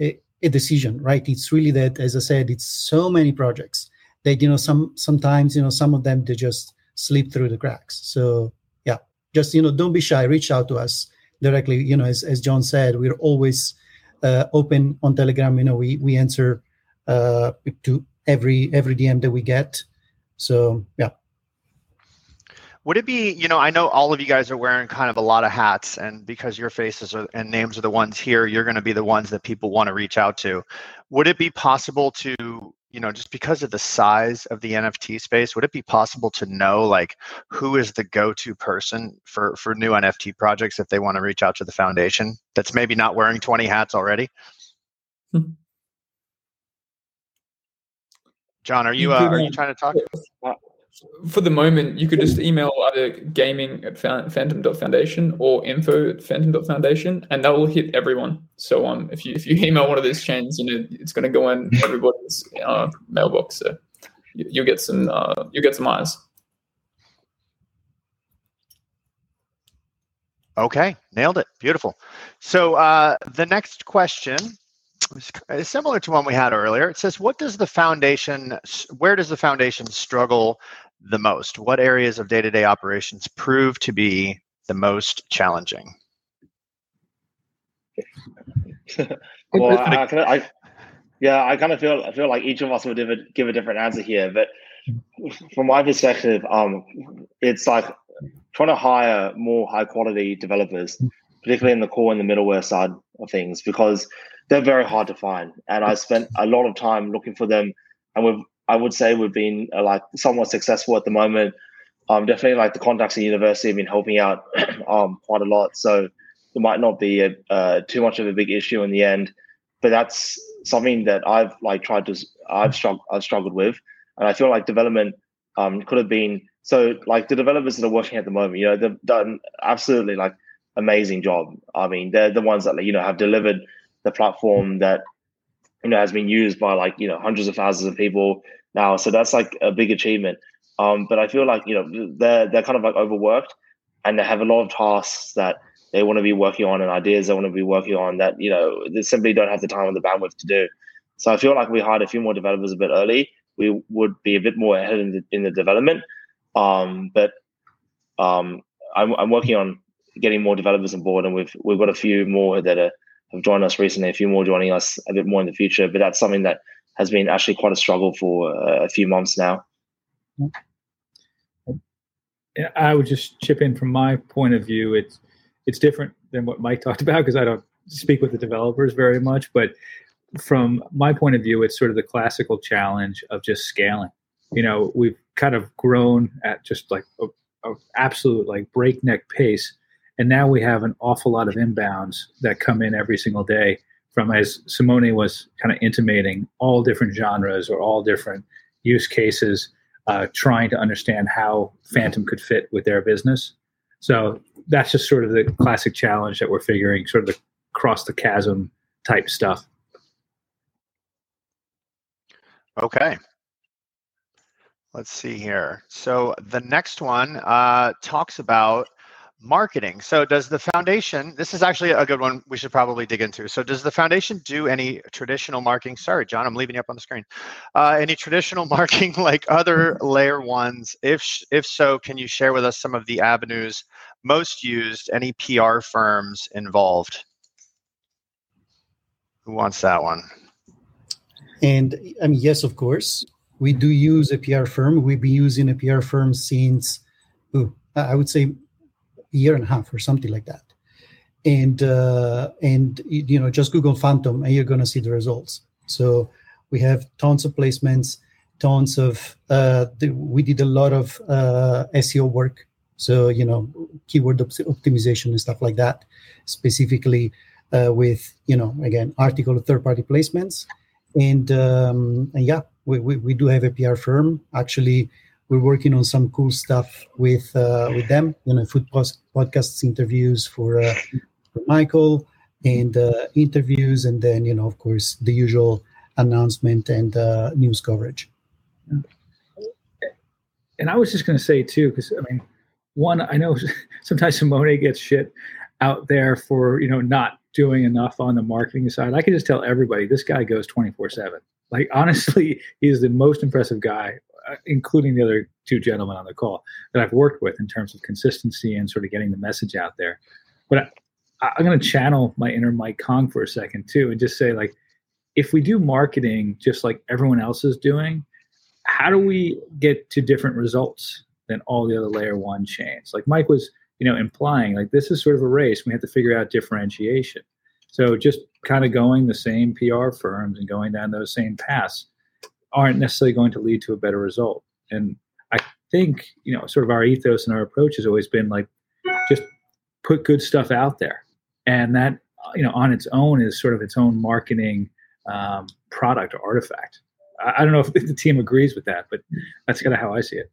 a a decision, right? It's really that, as I said, it's so many projects that, you know, some sometimes, you know, some of them, they just slip through the cracks. So, yeah, just, you know, don't be shy. Reach out to us directly. You know, as, as John said, we're always uh, open on Telegram. You know, we, we answer uh to every every D M that we get. So yeah, would it be, you know, I know all of you guys are wearing kind of a lot of hats, and because your faces are, and names are the ones here, you're going to be the ones that people want to reach out to. Would it be possible to, you know, just because of the size of the N F T space, would it be possible to know, like, who is the go-to person for for new N F T projects if they want to reach out to the foundation that's maybe not wearing twenty hats already? Mm-hmm. John, are you uh, are you trying to talk? For the moment, you could just email either gaming at fantom dot foundation or info at fantom dot foundation, and that will hit everyone. So um, if you if you email one of these chains, you know it's going to go in everybody's uh, mailbox. So you, you'll get some uh, you get some eyes. Okay, nailed it. Beautiful. So uh, the next question. It's similar to one we had earlier. It says, what does the foundation, where does the foundation struggle the most? What areas of day-to-day operations prove to be the most challenging? Well, I, I, I, yeah, I kind of feel I feel like each of us would give a, give a different answer here. But from my perspective, um, it's like trying to hire more high-quality developers, particularly in the core and the middleware side of things, because they're very hard to find. And I spent a lot of time looking for them. And we've, I would say we've been uh, like somewhat successful at the moment. Um, definitely like the contacts at university have been helping out um, quite a lot. So it might not be a, uh, too much of a big issue in the end, but that's something that I've like tried to, I've struggled, I've struggled with. And I feel like development um, could have been, so like the developers that are working at the moment, you know, they've done absolutely like amazing job. I mean, they're the ones that, you know, have delivered the platform that, you know, has been used by like, you know, hundreds of thousands of people now. So that's like a big achievement. Um, but I feel like, you know, they're, they're kind of like overworked, and they have a lot of tasks that they want to be working on and ideas they want to be working on that, you know, they simply don't have the time or the bandwidth to do. So I feel like we hired a few more developers a bit early. We would be a bit more ahead in the, in the development. Um, but um, I'm, I'm working on getting more developers on board, and we've we've got a few more that are, have joined us recently, a few more joining us a bit more in the future. But that's something that has been actually quite a struggle for uh, a few months now. Yeah, I would just chip in from my point of view. It's it's different than what Mike talked about because I don't speak with the developers very much. But from my point of view, it's sort of the classical challenge of just scaling. You know, we've kind of grown at just like a, a absolute like breakneck pace. And now we have an awful lot of inbounds that come in every single day from, as Simone was kind of intimating, all different genres or all different use cases, uh, trying to understand how Fantom could fit with their business. So that's just sort of the classic challenge that we're figuring, sort of the cross the chasm type stuff. Okay. Let's see here. So the next one uh, talks about marketing. So does the foundation, this is actually a good one we should probably dig into. So does the foundation do any traditional marketing? Sorry, John, I'm leaving you up on the screen. Uh, any traditional marketing like other layer ones? If if so, can you share with us some of the avenues most used, any P R firms involved? Who wants that one? And I mean, yes, of course, we do use a P R firm. We've been using a P R firm since, ooh, I would say, year and a half or something like that, and uh, and you know, just Google Fantom and you're gonna see the results. So we have tons of placements, tons of uh, the, we did a lot of uh, S E O work, so you know, keyword op- optimization and stuff like that, specifically uh, with you know again article third-party placements, and um, and yeah, we, we we do have a P R firm actually. We're working on some cool stuff with uh, with them, you know, food post- podcasts, interviews for, uh, for Michael, and uh, interviews, and then you know, of course, the usual announcement and uh, news coverage. And I was just going to say too, because I mean, one, I know sometimes Simone gets shit out there for you know not doing enough on the marketing side. I can just tell everybody this guy goes twenty-four seven. Like honestly, he is the most impressive guy, including the other two gentlemen on the call, that I've worked with in terms of consistency and sort of getting the message out there. But I, I'm going to channel my inner Mike Kong for a second too, and just say like, if we do marketing just like everyone else is doing, how do we get to different results than all the other layer one chains? Like Mike was, you know, implying like, this is sort of a race. We have to figure out differentiation. So just kind of going the same P R firms and going down those same paths aren't necessarily going to lead to a better result. And I think, you know, sort of our ethos and our approach has always been like, just put good stuff out there. And that, you know, on its own is sort of its own marketing um, product or artifact. I, I don't know if the team agrees with that, but that's kind of how I see it.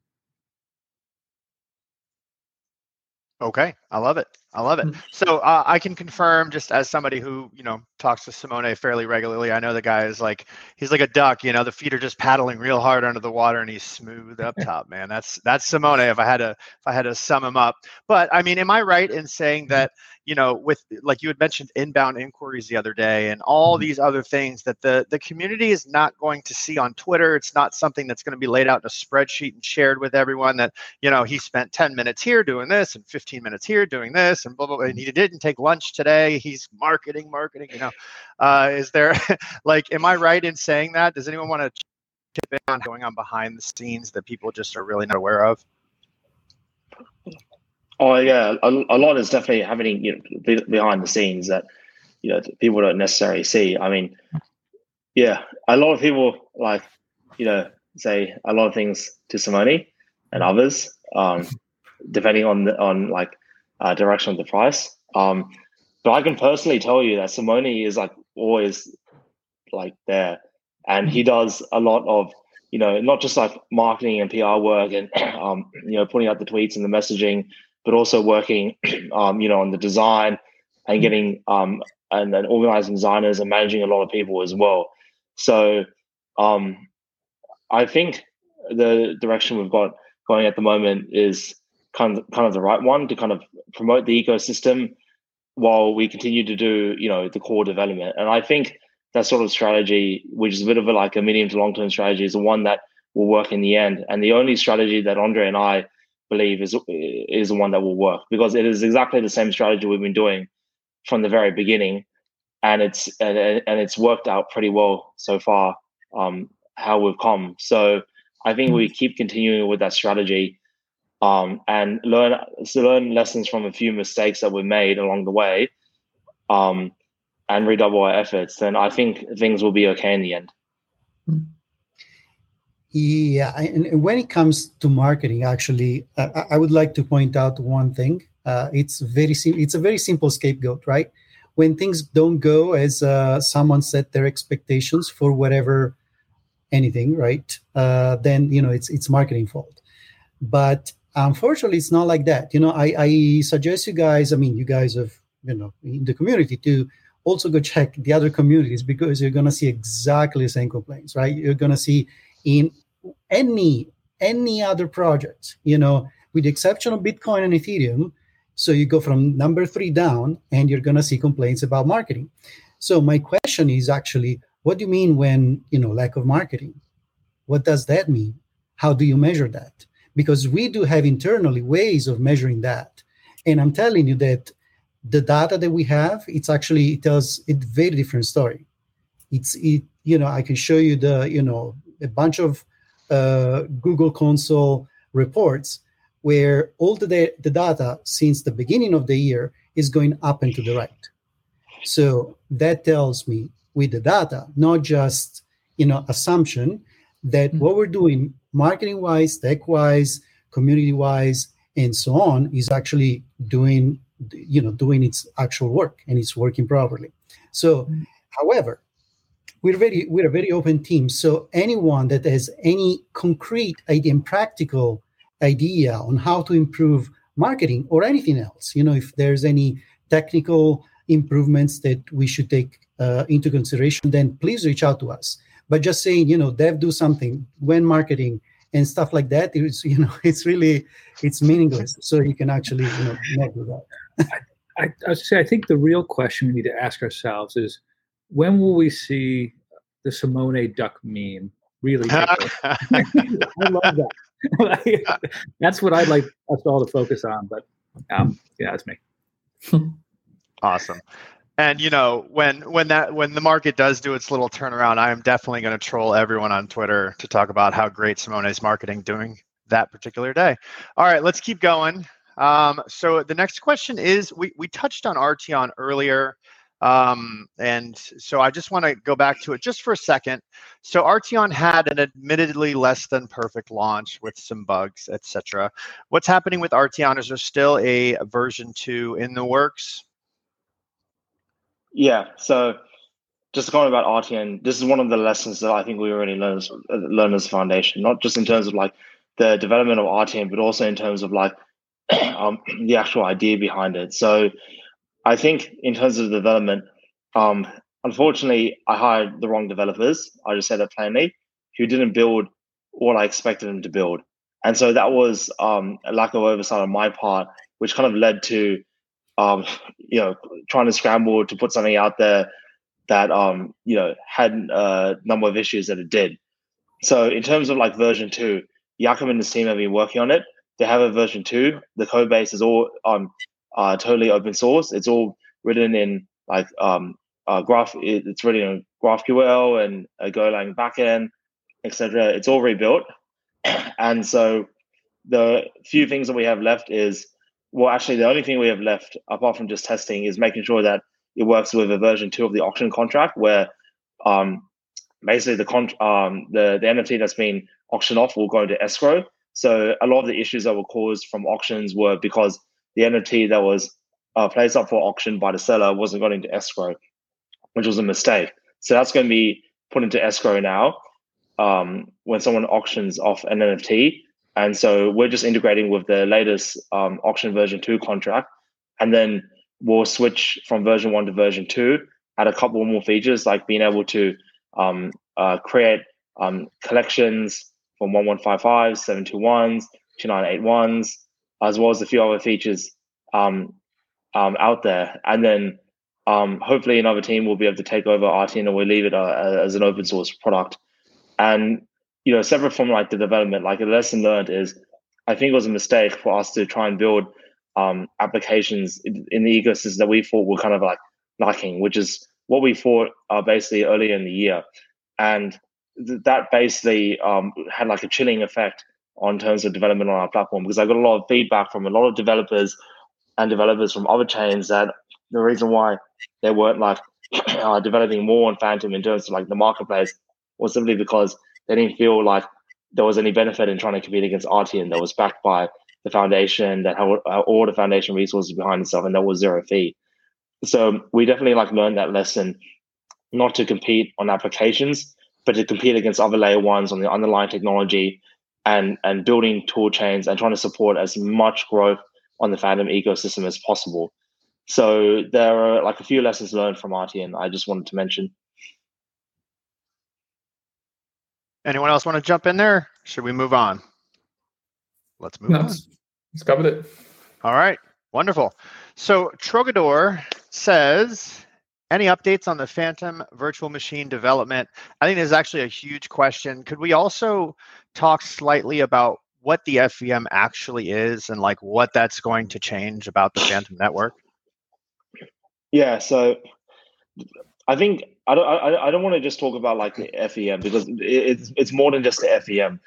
Okay. I love it. I love it. So uh, I can confirm, just as somebody who, you know, talks to Simone fairly regularly, I know the guy is like, he's like a duck, you know, the feet are just paddling real hard under the water and he's smooth up top, man. That's, that's Simone. If I had to, if I had to sum him up, but I mean, am I right in saying that, you know, with, like you had mentioned, inbound inquiries the other day and all these other things that the, the community is not going to see on Twitter. It's not something that's going to be laid out in a spreadsheet and shared with everyone that, you know, he spent ten minutes here doing this and fifteen minutes here doing this and blah, blah, blah. And he didn't take lunch today. He's marketing, marketing, you know, uh, is there like, am I right in saying that? Does anyone want to chip in on going on behind the scenes that people just are really not aware of? Oh yeah, a, a lot is definitely happening, you know, be, behind the scenes that you know people don't necessarily see. I mean, yeah, a lot of people like you know say a lot of things to Simone and others, um, depending on the, on like uh, direction of the price. Um, but I can personally tell you that Simone is like always like there, and he does a lot of you know not just like marketing and P R work and um, you know putting out the tweets and the messaging, but also working, um, you know, on the design and getting um, and then organizing designers and managing a lot of people as well. So um, I think the direction we've got going at the moment is kind of kind of the right one to kind of promote the ecosystem while we continue to do, you know, the core development. And I think that sort of strategy, which is a bit of a, like a medium to long-term strategy, is the one that will work in the end. And the only strategy that Andre and I believe is is the one that will work, because it is exactly the same strategy we've been doing from the very beginning, and it's and, and it's worked out pretty well so far, um, how we've come. So I think we keep continuing with that strategy, um, and learn so learn lessons from a few mistakes that we made along the way, um, and redouble our efforts. Then I think things will be okay in the end. Mm-hmm. Yeah, and when it comes to marketing, actually, uh, I would like to point out one thing. Uh, it's very sim- it's a very simple scapegoat, right? When things don't go as uh, someone set their expectations for whatever, anything, right? Uh, then you know it's it's marketing fault. But unfortunately, it's not like that. You know, I, I suggest you guys. I mean, you guys have you know in the community to also go check the other communities, because you're gonna see exactly the same complaints, right? You're gonna see in any any other project, you know, with the exception of Bitcoin and Ethereum. So you go from number three down, and you're gonna see complaints about marketing. So my question is actually, what do you mean when you know lack of marketing? What does that mean? How do you measure that? Because we do have internally ways of measuring that, and I'm telling you that the data that we have, it's actually it tells a very different story. It's it you know I can show you the you know. a bunch of uh, Google Console reports where all the, da- the data since the beginning of the year is going up and to the right. So that tells me, with the data, not just you know assumption, that what we're doing marketing-wise, tech-wise, community-wise, and so on is actually doing you know doing its actual work, and it's working properly. So, however, We're very we're a very open team. So anyone that has any concrete idea and practical idea on how to improve marketing or anything else, you know, if there's any technical improvements that we should take uh, into consideration, then please reach out to us. But just saying, you know, dev do something when marketing and stuff like that, it's you know, it's really it's meaningless. So you can actually you know not do that. I, I, I say I think the real question we need to ask ourselves is, when will we see the Simone duck meme really? I love that. That's what I'd like us all to focus on. But um, yeah, that's me. Awesome. And you know, when when that when the market does do its little turnaround, I am definitely going to troll everyone on Twitter to talk about how great Simone's marketing doing that particular day. All right, let's keep going. Um, so the next question is, we we touched on Artion earlier. Um, and so I just want to go back to it just for a second. So Artion had an admittedly less than perfect launch with some bugs, et cetera. What's happening with Artion? Is there still a version two in the works? Yeah. So just going about Artion, this is one of the lessons that I think we already learned, learned as a foundation, not just in terms of like the development of Artion, but also in terms of like um, the actual idea behind it. So I think in terms of development, um, unfortunately, I hired the wrong developers. I just said that plainly, who didn't build what I expected them to build. And so that was um, a lack of oversight on my part, which kind of led to, um, you know, trying to scramble to put something out there that, um, you know, had a number of issues that it did. So in terms of like version two, Jakob and his team have been working on it. They have a version two. The code base is all um. Uh, totally open source. It's all written in like um, uh, graph. It, it's written in GraphQL and a Golang backend, et cetera. It's all rebuilt, and so the few things that we have left is well, actually, the only thing we have left apart from just testing is making sure that it works with a version two of the auction contract, where um, basically the con- um, the the N F T that's been auctioned off will go into escrow. So a lot of the issues that were caused from auctions were because the N F T that was uh, placed up for auction by the seller wasn't going into escrow, which was a mistake. So that's going to be put into escrow now um, when someone auctions off an N F T. And so we're just integrating with the latest um, auction version two contract. And then we'll switch from version one to version two, add a couple more features, like being able to um, uh, create um, collections from one one five fives, seven two ones, two nine eight ones, as well as a few other features um, um, out there. And then um, hopefully another team will be able to take over Artion, and we'll leave it uh, as an open source product. And, you know, separate from like the development, like a lesson learned is I think it was a mistake for us to try and build um, applications in, in the ecosystem that we thought were kind of like lacking, which is what we thought uh, basically earlier in the year. And th- that basically um, had like a chilling effect on terms of development on our platform, because I got a lot of feedback from a lot of developers and developers from other chains that the reason why they weren't like uh, developing more on Fantom in terms of like the marketplace was simply because they didn't feel like there was any benefit in trying to compete against Artion that was backed by the foundation that had all the foundation resources behind itself, and that was zero fee. So we definitely like learned that lesson, not to compete on applications, but to compete against other layer ones on the underlying technology and, and building tool chains and trying to support as much growth on the Fantom ecosystem as possible. So there are like a few lessons learned from Artion I just wanted to mention. Anyone else want to jump in there? Should we move on? Let's move no, on. It's covered it. All right. Wonderful. So Trogador says, any updates on the Fantom virtual machine development? I think there's actually a huge question. Could we also talk slightly about what the F V M actually is and like what that's going to change about the Fantom network? Yeah. So I think I don't. I, I don't want to just talk about like the F E M, because it's it's more than just the F E M.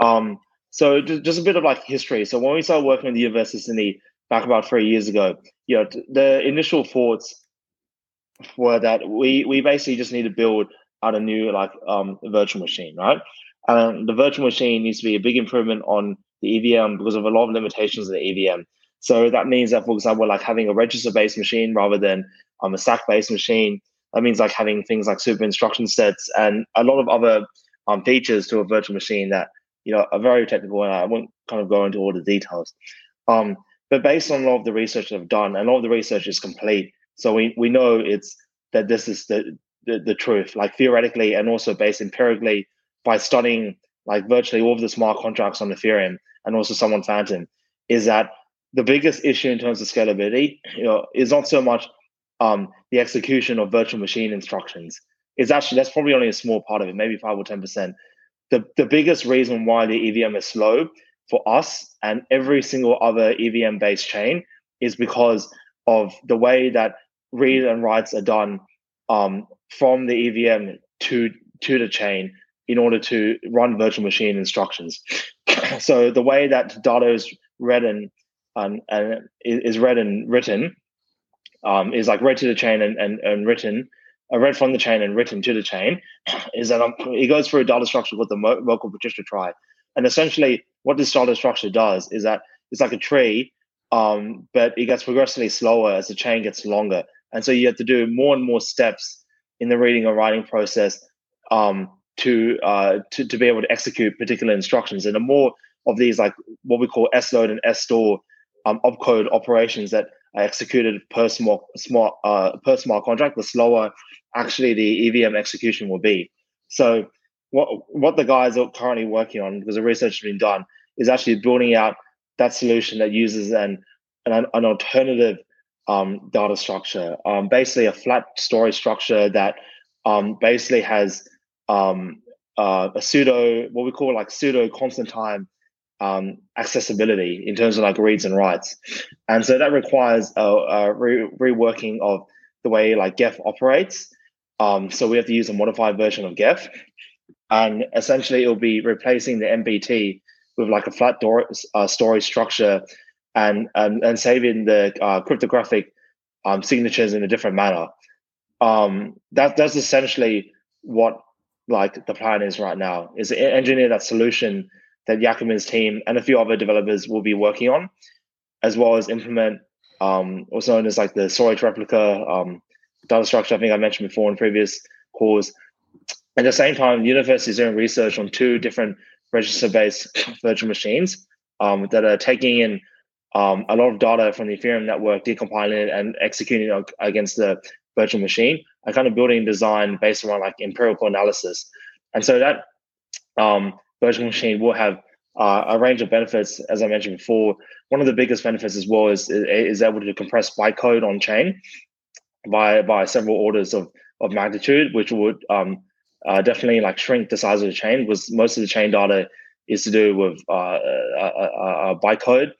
Um, so just, just a bit of like history. So when we started working at the University of Sydney back about three years ago, you know, the initial thoughts were that we we basically just need to build out a new like um, virtual machine, right? Um, the virtual machine needs to be a big improvement on the E V M because of a lot of limitations of the E V M. So that means that, for example, like having a register-based machine rather than um, a stack-based machine. That means like having things like super instruction sets and a lot of other um, features to a virtual machine that, you know, are very technical, and I won't kind of go into all the details. Um, but based on a lot of the research that I've done, and a lot of the research is complete, so we we know it's that this is the, the the truth, like theoretically and also based empirically by studying like virtually all of the smart contracts on Ethereum and also some on Fantom, is that the biggest issue in terms of scalability, you know, is not so much um, the execution of virtual machine instructions. It's actually, that's probably only a small part of it, maybe five or ten percent. The, the biggest reason why the E V M is slow for us and every single other E V M-based chain is because of the way that read and writes are done um, from the E V M to, to the chain in order to run virtual machine instructions. So the way that data is read and, and, and is read and written Um, is like read to the chain and, and, and written, uh, read from the chain and written to the chain, is that um, it goes through a data structure called the Merkle Patricia Trie. And essentially what this data structure does is that it's like a tree, um, but it gets progressively slower as the chain gets longer. And so you have to do more and more steps in the reading or writing process um, to, uh, to to be able to execute particular instructions. And the more of these, like what we call S-load and S-store um, opcode operations that I executed per smart, smart, uh, per smart contract, the slower actually the E V M execution will be. So what what the guys are currently working on, because the research has been done, is actually building out that solution that uses an an, an alternative um, data structure, um, basically a flat storage structure that um, basically has um, uh, a pseudo, what we call like pseudo constant time Um, accessibility in terms of like reads and writes, and so that requires a, a re- reworking of the way like G E F operates. Um, so we have to use a modified version of G E F, and essentially it'll be replacing the M B T with like a flat door, uh, storage structure, and um, and saving the uh, cryptographic um, signatures in a different manner. Um, that that's essentially what like the plan is right now, is to engineer that solution that Jakob's team and a few other developers will be working on, as well as implement um, what's known as like the storage replica um, data structure I think I mentioned before in previous calls. At the same time, the university is doing research on two different register-based virtual machines um, that are taking in um, a lot of data from the Ethereum network, decompiling it and executing it against the virtual machine, and kind of building design based around like empirical analysis. And so that um, virtual machine will have uh, a range of benefits, as I mentioned before. One of the biggest benefits as well is is, is able to compress bytecode on chain by by several orders of, of magnitude, which would um, uh, definitely like shrink the size of the chain, because most of the chain data is to do with uh, uh, uh, uh, bytecode,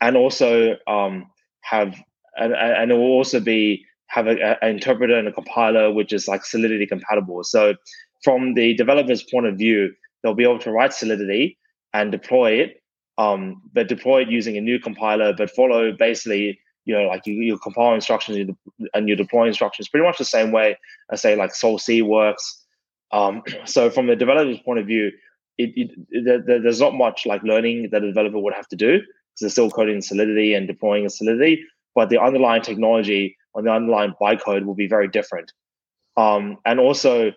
and also um, have and, and it will also be have a, an interpreter and a compiler which is like Solidity compatible. So from the developer's point of view, they'll be able to write Solidity and deploy it, um, but deploy it using a new compiler, but follow basically, you know, like you, you compile instructions you de- and you deploy instructions pretty much the same way as, say, like Sol-C works. Um, so from the developer's point of view, it, it, it, there, there's not much like learning that a developer would have to do because they're still coding Solidity and deploying in Solidity, but the underlying technology on the underlying bytecode will be very different. Um, and also,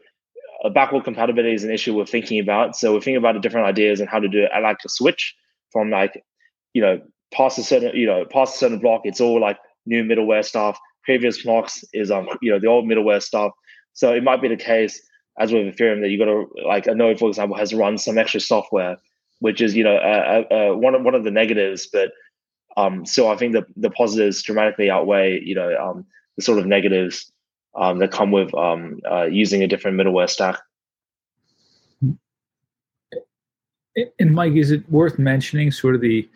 uh, backward compatibility is an issue we're thinking about. So we're thinking about the different ideas and how to do it. I like to switch from like, you know, past a certain, you know, past a certain block, it's all like new middleware stuff. Previous blocks is, um, you know, the old middleware stuff. So it might be the case, as with Ethereum, that you got to, like a node, for example, has run some extra software, which is, you know, uh, uh, one of one of the negatives. But um, so I think the the positives dramatically outweigh, you know, um, the sort of negatives um, that come with um, uh, using a different middleware stack. And Mike, is it worth mentioning sort of the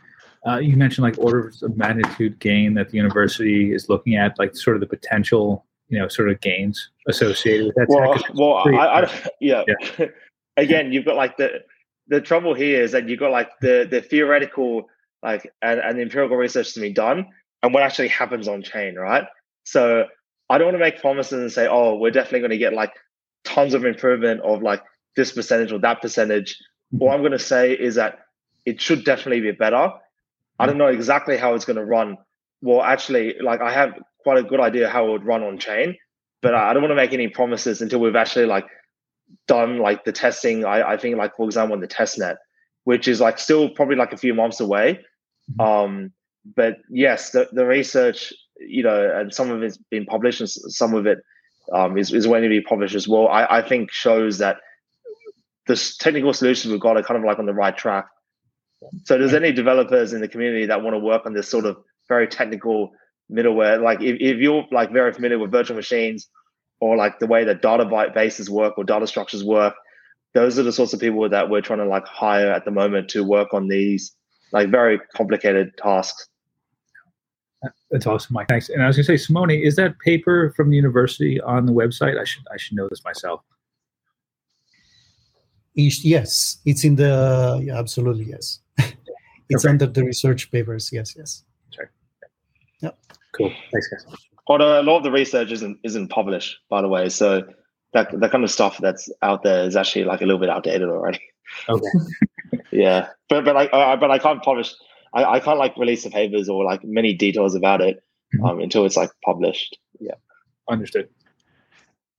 uh, you mentioned like orders of magnitude gain that the university is looking at, like sort of the potential, you know, sort of gains associated with that? Well, well pretty, I, I, yeah. yeah. Again, you've got like the the trouble here is that you've got like the the theoretical like and, and the empirical research to be done, and what actually happens on chain, right? So I don't want to make promises and say, oh, we're definitely going to get like tons of improvement of like this percentage or that percentage. Mm-hmm. What I'm going to say is that it should definitely be better. Mm-hmm. I don't know exactly how it's going to run. Well, actually, like I have quite a good idea how it would run on chain, but I don't want to make any promises until we've actually like done like the testing. I, I think like, for example, on the test net, which is like still probably like a few months away. Um, but yes, the, the research, you know, and some of it's been published and some of it um, is, is going to be published as well. I, I think shows that the technical solutions we've got are kind of like on the right track. So there's any developers in the community that want to work on this sort of very technical middleware, like if, if you're like very familiar with virtual machines or like the way that data bases work or data structures work, those are the sorts of people that we're trying to like hire at the moment to work on these like very complicated tasks. That's awesome, Mike. Thanks. And I was gonna say, Simone, is that paper from the university on the website? I should I should know this myself. Yes, it's in the yeah, absolutely yes. It's okay. Under the research papers. Yes, yes. Yep. Cool. Thanks, guys. Although a lot of the research isn't isn't published, by the way, so that that kind of stuff that's out there is actually like a little bit outdated already. Okay. Yeah, but but I uh, but I can't publish. I, I can't like release the papers or like many details about it um, mm-hmm. until it's like published. Yeah. Understood.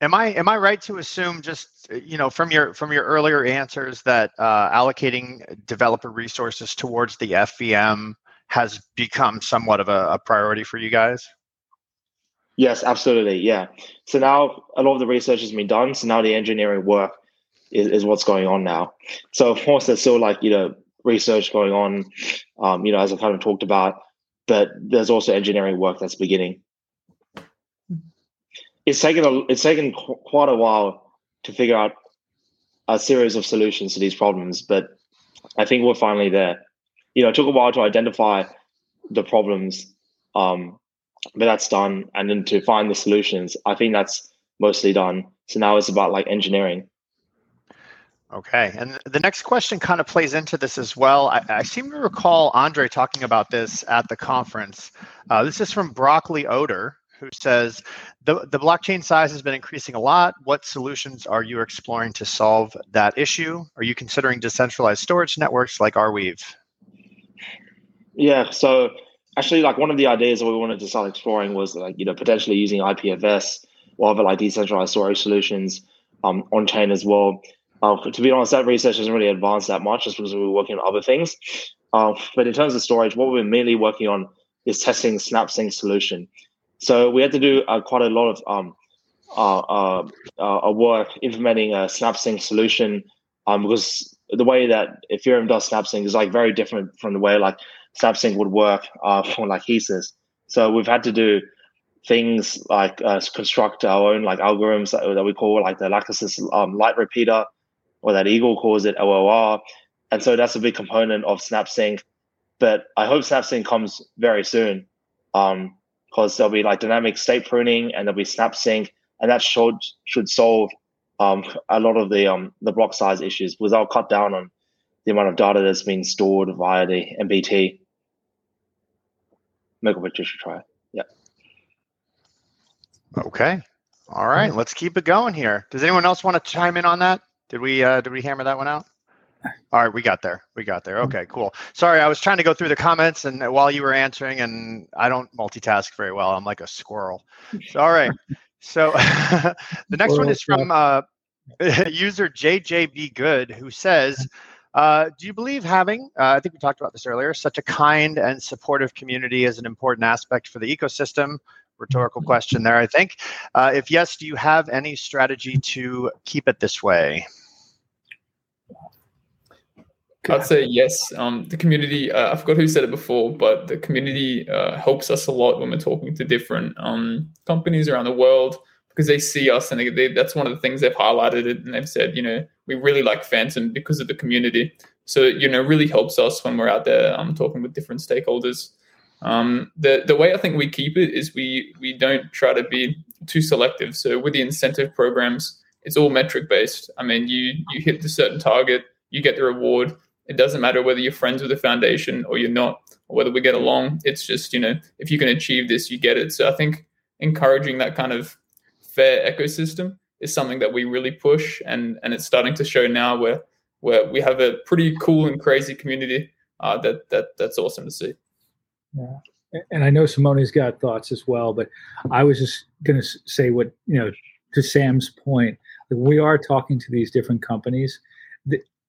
Am I am I right to assume, just you know, from your from your earlier answers that uh, allocating developer resources towards the F V M has become somewhat of a, a priority for you guys? Yes, absolutely, yeah. So now a lot of the research has been done, so now the engineering work is, is what's going on now. So of course there's still like, you know, research going on, um, you know, as I kind of talked about, but there's also engineering work that's beginning. It's taken, a, it's taken qu- quite a while to figure out a series of solutions to these problems, but I think we're finally there. You know, it took a while to identify the problems, um, but that's done. And then to find the solutions, I think that's mostly done. So now it's about like engineering. Okay. And the next question kind of plays into this as well. I, I seem to recall Andre talking about this at the conference. Uh, this is from Broccoli Oder, who says, the, the blockchain size has been increasing a lot. What solutions are you exploring to solve that issue? Are you considering decentralized storage networks like Arweave? Yeah, so actually, like one of the ideas that we wanted to start exploring was like, you know, potentially using I P F S or other like decentralized storage solutions um, on chain as well. Uh, to be honest, that research hasn't really advanced that much just because we were working on other things. Uh, but in terms of storage, what we're mainly working on is testing SnapSync solution. So we had to do uh, quite a lot of um, uh, uh, uh, work implementing a SnapSync solution um, because the way that Ethereum does SnapSync is like very different from the way like SnapSync would work uh, for Lachesis. So we've had to do things like uh, construct our own like algorithms that, that we call like the Lachesis um, light repeater, or that Eagle calls it O O R, And so that's a big component of SnapSync. But I hope SnapSync comes very soon, because um, there'll be like dynamic state pruning and there'll be SnapSync, and that should should solve um, a lot of the um, the block size issues, because I'll cut down on the amount of data that's being stored via the M P T. Merkle Patricia Trie. Yeah. Okay. All right. Let's keep it going here. Does anyone else want to chime in on that? Did we uh, did we hammer that one out? All right, we got there. We got there. Okay, cool. Sorry, I was trying to go through the comments and while you were answering, and I don't multitask very well. I'm like a squirrel. So, all right. So the next squirrel one is from uh, user J J B Good, who says, uh, do you believe having, uh, I think we talked about this earlier, such a kind and supportive community is an important aspect for the ecosystem? Rhetorical question there, I think. Uh, if yes, do you have any strategy to keep it this way? I'd say yes. Um, the community, uh, I forgot who said it before, but the community uh, helps us a lot when we're talking to different um, companies around the world, because they see us, and they, they, that's one of the things they've highlighted it, and they've said, you know, we really like Fantom because of the community. So, you know, it really helps us when we're out there um, talking with different stakeholders. Um, the, the way I think we keep it is we, we don't try to be too selective. So with the incentive programs, it's all metric based. I mean, you, you hit the certain target, you get the reward. It doesn't matter whether you're friends with the foundation or you're not, or whether we get along. It's just, you know, if you can achieve this, you get it. So I think encouraging that kind of fair ecosystem is something that we really push. And, and it's starting to show now where, where we have a pretty cool and crazy community uh, that, that that's awesome to see. Yeah. And I know Simone's got thoughts as well, but I was just going to say what, you know, to Sam's point, we are talking to these different companies.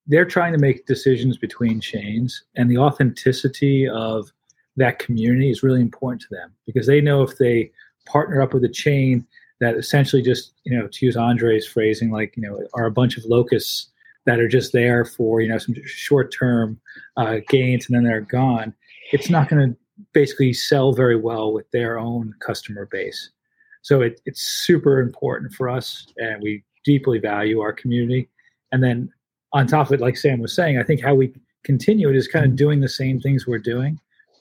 They're trying to make decisions between chains, and the authenticity of that community is really important to them, because they know if they partner up with a chain that essentially just, you know, to use Andre's phrasing, like, you know, are a bunch of locusts that are just there for, you know, some short-term uh, gains and then they're gone, it's not going to basically sell very well with their own customer base. So it, it's super important for us, and we deeply value our community. And then on top of it, like Sam was saying, I think how we continue it is kind of doing the same things we're doing.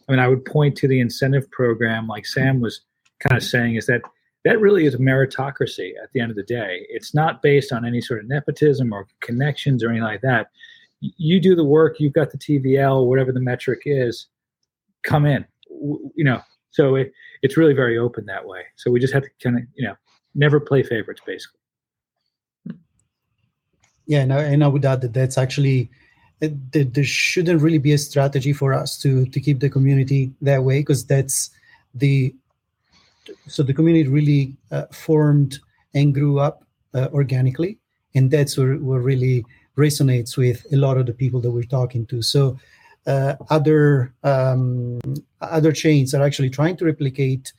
I mean, I would point to the incentive program, like Sam was kind of saying, is that that really is a meritocracy at the end of the day. It's not based on any sort of nepotism or connections or anything like that. You do the work, you've got the T V L, whatever the metric is, come in, you know. So it, it's really very open that way. So we just have to kind of, you know, never play favorites, basically. Yeah, and I, and I would add that that's actually, that there shouldn't really be a strategy for us to to keep the community that way, because that's the, so the community really uh, formed and grew up uh, organically, and that's what, what really resonates with a lot of the people that we're talking to. So uh, other um, other chains are actually trying to replicate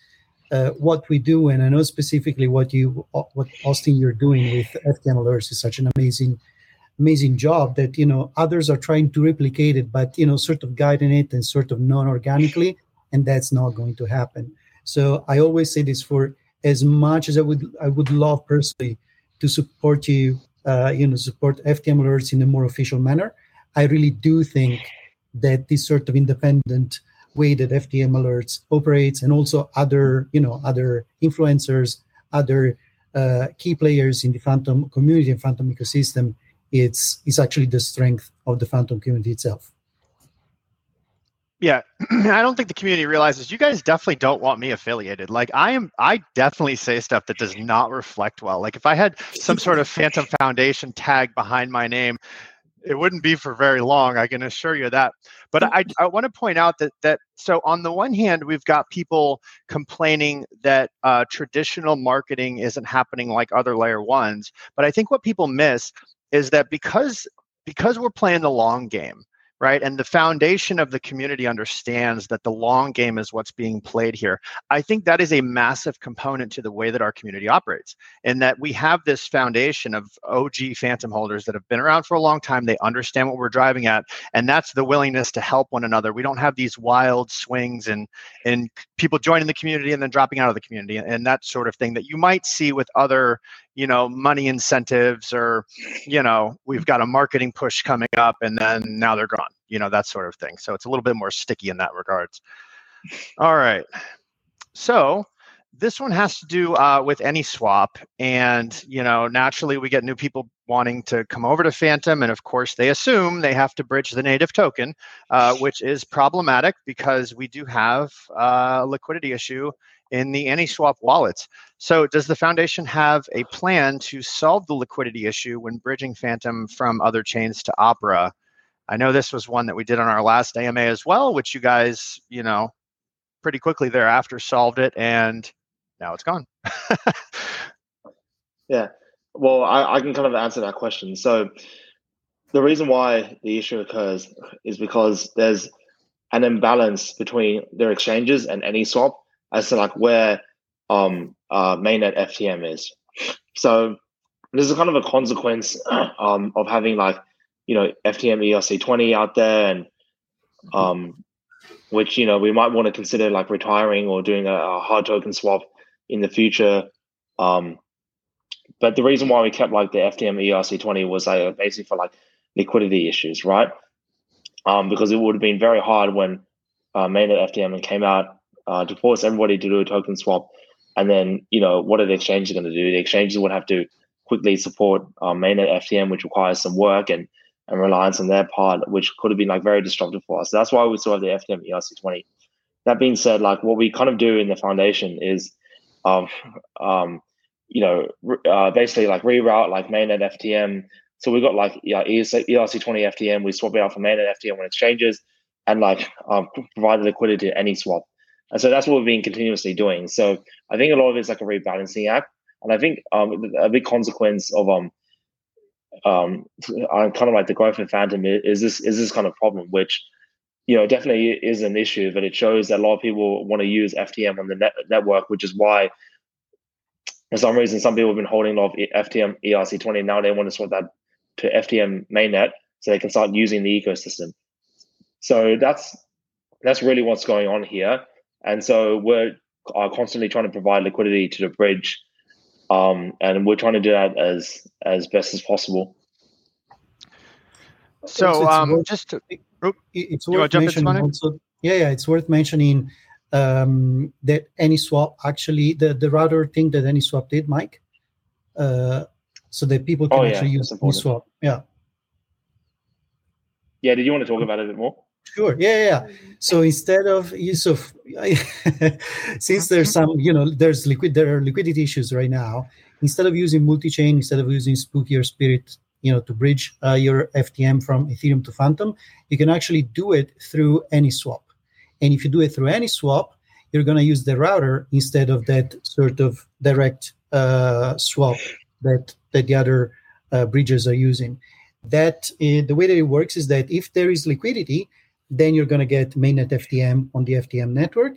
Uh, what we do, and I know specifically what you, what Austin, you're doing with F T M alerts is such an amazing, amazing job that, you know, others are trying to replicate it, but, you know, sort of guiding it and sort of non-organically, and that's not going to happen. So I always say this, for as much as I would, I would love personally to support you, uh, you know, support F T M alerts in a more official manner. I really do think that this sort of independent way that F T M alerts operates, and also other, you know, other influencers, other uh, key players in the Fantom community and Fantom ecosystem, it's it's actually the strength of the Fantom community itself. Yeah, I don't think the community realizes you guys definitely don't want me affiliated. Like I am, I definitely say stuff that does not reflect well. Like if I had some sort of Fantom Foundation tag behind my name, it wouldn't be for very long, I can assure you that. But I, I want to point out that that so on the one hand, we've got people complaining that uh, traditional marketing isn't happening like other layer ones. But I think what people miss is that because because we're playing the long game, right? And the foundation of the community understands that the long game is what's being played here. I think that is a massive component to the way that our community operates, and that we have this foundation of O G Fantom holders that have been around for a long time. They understand what we're driving at, and that's the willingness to help one another. We don't have these wild swings and, and people joining the community and then dropping out of the community and that sort of thing that you might see with other you know, money incentives, or, you know, we've got a marketing push coming up and then now they're gone, you know, that sort of thing. So it's a little bit more sticky in that regards. All right. So this one has to do uh, with any swap. And, you know, naturally we get new people wanting to come over to Fantom. And of course they assume they have to bridge the native token, uh, which is problematic because we do have uh, a liquidity issue in the AnySwap wallets. So does the foundation have a plan to solve the liquidity issue when bridging Fantom from other chains to Opera? I know this was one that we did on our last A M A as well, which you guys, you know, pretty quickly thereafter solved it, and now it's gone. Yeah. Well, I, I can kind of answer that question. So the reason why the issue occurs is because there's an imbalance between their exchanges and AnySwap as to like where um, uh, mainnet F T M is. So this is kind of a consequence um, of having like, you know, F T M E R C twenty out there, and um, which, you know, we might want to consider like retiring or doing a, a hard token swap in the future. Um, but the reason why we kept like the F T M E R C twenty was like, basically for like liquidity issues, right? Um, because it would have been very hard when uh, mainnet F T M came out uh, to force everybody to do a token swap. And then, you know, what are the exchanges going to do? The exchanges would have to quickly support uh, mainnet F T M, which requires some work and and reliance on their part, which could have been like very disruptive for us. So that's why we still have the F T M E R C twenty. That being said, like what we kind of do in the foundation is, um, um, you know, uh, basically like reroute like mainnet F T M. So we got like yeah, E R C twenty F T M. We swap it out for mainnet F T M on exchanges, and like um, provide the liquidity to any swap. And so that's what we've been continuously doing. So I think a lot of it's like a rebalancing act, and I think um, a big consequence of um. um I'm kind of like the growth of Fantom is this is this kind of problem, which, you know, definitely is an issue, but it shows that a lot of people want to use F T M on the net, network, which is why for some reason some people have been holding a lot of F T M E R C twenty, and now they want to swap that to F T M mainnet so they can start using the ecosystem. So that's that's really what's going on here, and so we're uh, constantly trying to provide liquidity to the bridge. Um, and we're trying to do that as as best as possible. So it's, it's um, worth, just to, oops, it's worth mentioning also, yeah, yeah, it's worth mentioning um, that AnySwap actually the the rather thing that AnySwap did, Mike, uh, so that people can oh, yeah, actually use AnySwap. Yeah. Yeah. Did you want to talk about it a bit more? Sure. Yeah, yeah. So instead of use of, since there's some, you know, there's liquid, there are liquidity issues right now. Instead of using multi-chain, instead of using Spooky or Spirit, you know, to bridge uh, your F T M from Ethereum to Fantom, you can actually do it through AnySwap. And if you do it through AnySwap, you're going to use the router instead of that sort of direct uh, swap that that the other uh, bridges are using. That uh, the way that it works is that if there is liquidity, then you're going to get mainnet F T M on the F T M network.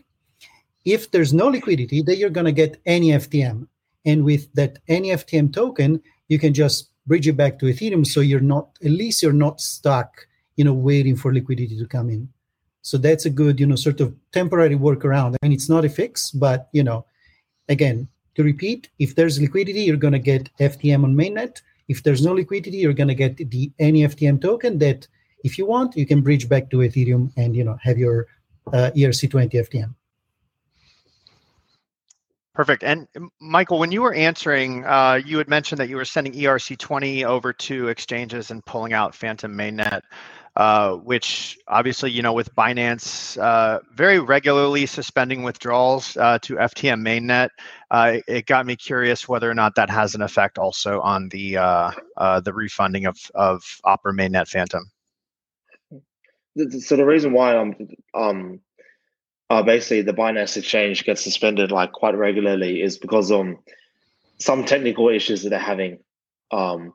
If there's no liquidity, then you're going to get any F T M. And with that any F T M token, you can just bridge it back to Ethereum. So you're not, at least you're not stuck, you know, waiting for liquidity to come in. So that's a good, you know, sort of temporary workaround. I mean, it's not a fix, but, you know, again, to repeat, if there's liquidity, you're going to get F T M on mainnet. If there's no liquidity, you're going to get the any F T M token that, if you want, you can bridge back to Ethereum and, you know, have your uh, E R C twenty F T M. Perfect. And Michael, when you were answering, uh, you had mentioned that you were sending E R C twenty over to exchanges and pulling out Fantom mainnet, uh, which obviously, you know, with Binance uh, very regularly suspending withdrawals uh, to F T M mainnet, uh, it got me curious whether or not that has an effect also on the uh, uh, the refunding of of Opera mainnet Fantom. So the reason why um um uh, basically the Binance exchange gets suspended like quite regularly is because um some technical issues that they're having. Um,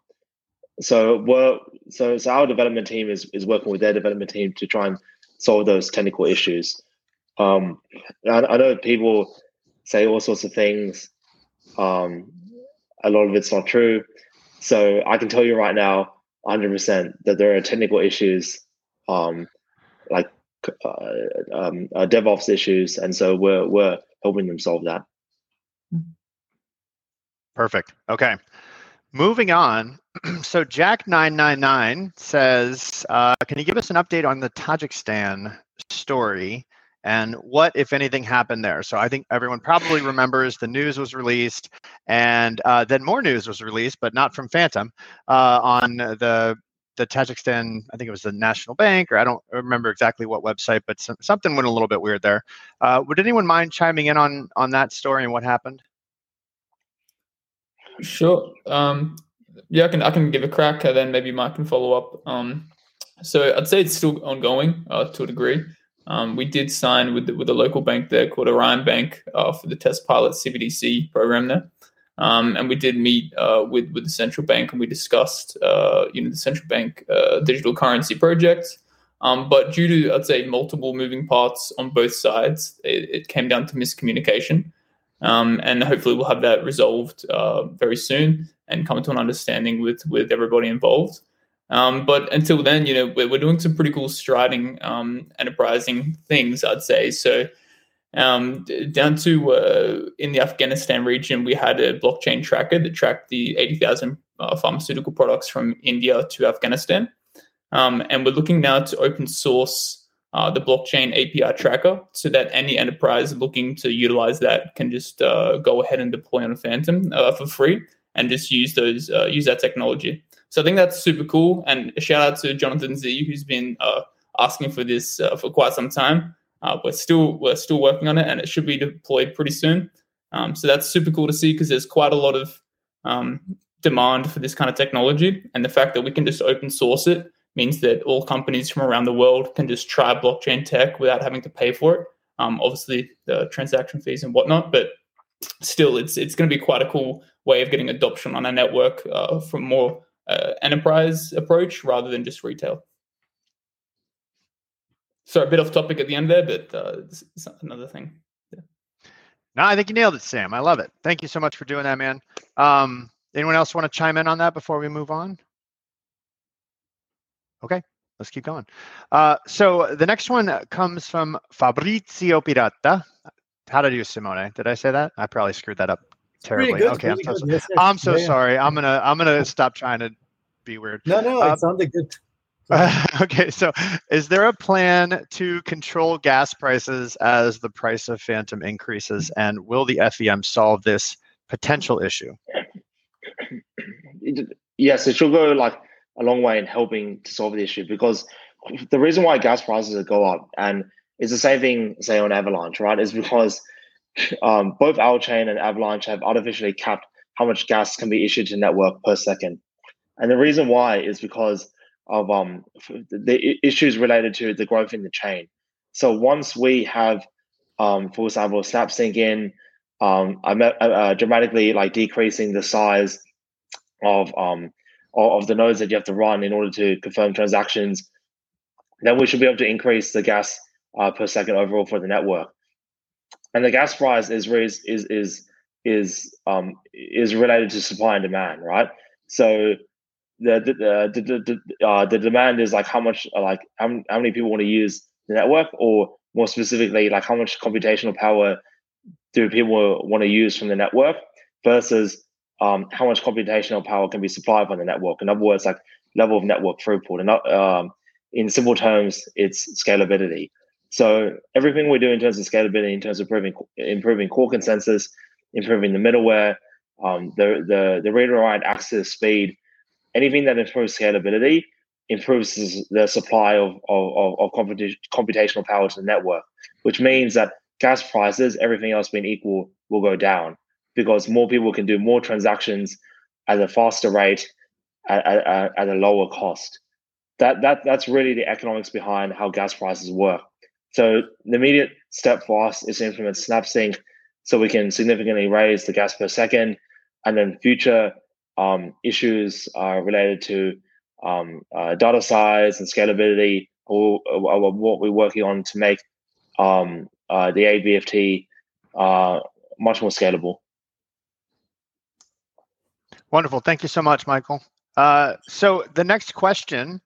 so we're so so our development team is is working with their development team to try and solve those technical issues. Um, I, I know people say all sorts of things. Um, a lot of it's not true. So I can tell you right now, one hundred percent, that there are technical issues. Um, like uh, um, uh, DevOps issues, and so we're we're helping them solve that. Perfect. Okay. Moving on. So Jack nine nine nine says, uh, can you give us an update on the Tajikistan story and what, if anything, happened there? So I think everyone probably remembers the news was released, and uh, then more news was released, but not from Fantom, uh, on the the Tajikistan, I think it was the National Bank, or I don't remember exactly what website, but some, something went a little bit weird there. Uh, would anyone mind chiming in on, on that story and what happened? Sure. Um, yeah, I can I can give a crack, and then maybe Mike can follow up. Um, so I'd say it's still ongoing uh, to a degree. Um, we did sign with the, with a local bank there called Artion Bank uh, for the test pilot C B D C program there, um, and we did meet uh, with with the central bank, and we discussed uh, you know the central bank uh, digital currency project. Um, but due to I'd say multiple moving parts on both sides, it, it came down to miscommunication. Um, and hopefully we'll have that resolved uh, very soon and come to an understanding with with everybody involved. Um, but until then, you know, we're, we're doing some pretty cool striding um, enterprising things, I'd say. So um, down to uh, in the Afghanistan region, we had a blockchain tracker that tracked the eighty thousand uh, pharmaceutical products from India to Afghanistan. Um, and we're looking now to open source Uh, the blockchain A P I tracker, so that any enterprise looking to utilize that can just uh, go ahead and deploy on Fantom uh, for free and just use those uh, use that technology. So I think that's super cool. And a shout out to Jonathan Z, who's been uh, asking for this uh, for quite some time. Uh, we're still we're still working on it, and it should be deployed pretty soon. Um, so that's super cool to see, because there's quite a lot of um, demand for this kind of technology, and the fact that we can just open source it means that all companies from around the world can just try blockchain tech without having to pay for it. Um, obviously, the transaction fees and whatnot, but still, it's it's going to be quite a cool way of getting adoption on a network uh, from more uh, enterprise approach rather than just retail. So a bit off topic at the end there, but uh, it's another thing. Yeah. No, I think you nailed it, Sam. I love it. Thank you so much for doing that, man. Um, anyone else want to chime in on that before we move on? Okay, let's keep going. Uh, so the next one comes from Fabrizio Pirata. How did you, Simone? Did I say that? I probably screwed that up terribly. Good, okay, I'm so, so, yes, yes. I'm so yeah, sorry. Yeah. I'm gonna I'm gonna stop trying to be weird. No, no, um, it sounded good. Uh, okay, so is there a plan to control gas prices as the price of Fantom increases, and will the F E M solve this potential issue? Yes, it should go like a long way in helping to solve the issue, because the reason why gas prices go up, and it's the same thing, say, on Avalanche, right, is because um, both our chain and Avalanche have artificially capped how much gas can be issued to network per second. And the reason why is because of um, the issues related to the growth in the chain. So once we have, um, for example, SnapSync in, um, uh, dramatically like decreasing the size of um, of the nodes that you have to run in order to confirm transactions, then we should be able to increase the gas uh, per second overall for the network. And the gas price is is is is um, is related to supply and demand, right? So the the the the, uh, the demand is like how much like how many people want to use the network, or more specifically, like how much computational power do people want to use from the network versus Um, how much computational power can be supplied by the network. In other words, like level of network throughput. And um, in simple terms, it's scalability. So everything we do in terms of scalability, in terms of improving, improving core consensus, improving the middleware, um, the, the, the read-write access speed, anything that improves scalability improves the supply of, of, of computational power to the network, which means that gas prices, everything else being equal, will go down, because more people can do more transactions at a faster rate, at, at, at a lower cost. That that that's really the economics behind how gas prices work. So the immediate step for us is to implement SnapSync, so we can significantly raise the gas per second, and then future um, issues are related to um, uh, data size and scalability, or, or what we're working on to make um, uh, the A B F T uh, much more scalable. Wonderful. Thank you so much, Michael. Uh, so the next question,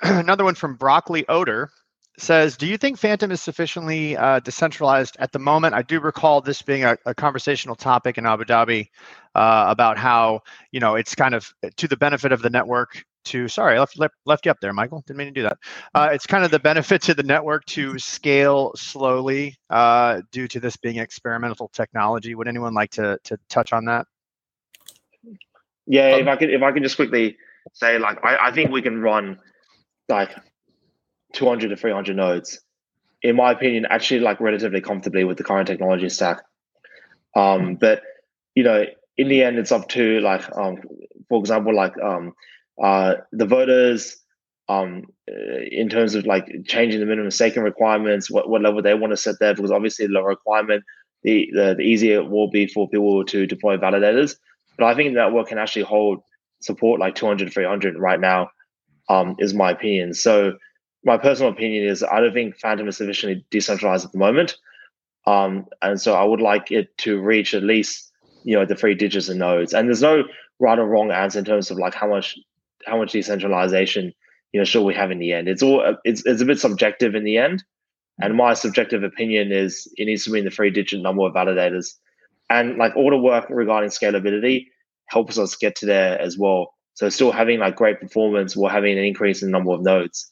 another one from Broccoli Odor, says, do you think Fantom is sufficiently uh, decentralized at the moment? I do recall this being a, a conversational topic in Abu Dhabi uh, about how, you know, it's kind of to the benefit of the network to, sorry, I left, left, left you up there, Michael. Didn't mean to do that. Uh, it's kind of the benefit to the network to scale slowly uh, due to this being experimental technology. Would anyone like to, to touch on that? Yeah, um, if I could, if I could just quickly say, like, I, I think we can run, like, two hundred to three hundred nodes, in my opinion, actually, like, relatively comfortably with the current technology stack. Um, but, you know, in the end, it's up to, like, um, for example, like, um, uh, the voters, um, in terms of, like, changing the minimum staking requirements, what, what level they want to set there, because obviously the lower requirement, the, the, the easier it will be for people to deploy validators. But I think the network can actually hold support like two hundred, three hundred right now, um, is my opinion. So my personal opinion is I don't think Fantom is sufficiently decentralized at the moment. Um, and so I would like it to reach at least, you know, the three digits of nodes. And there's no right or wrong answer in terms of like how much how much decentralization, you know, should we have in the end. It's all it's it's a bit subjective in the end. And my subjective opinion is it needs to be in the three digit number of validators. And like all the work regarding scalability helps us get to there as well. So still having like great performance while having an increase in the number of nodes.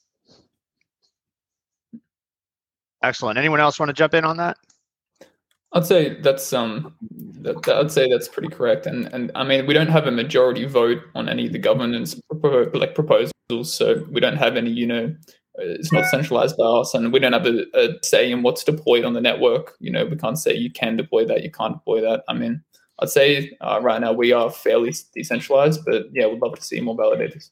Excellent. Anyone else want to jump in on that? I'd say that's um, that, I'd say that's pretty correct. And and I mean, we don't have a majority vote on any of the governance like proposals, so we don't have any. You know, it's not centralized by us, and we don't have a, a say in what's deployed on the network. You know, we can't say you can deploy that, you can't deploy that. I mean, I'd say uh, right now we are fairly decentralized, but yeah, we'd love to see more validators.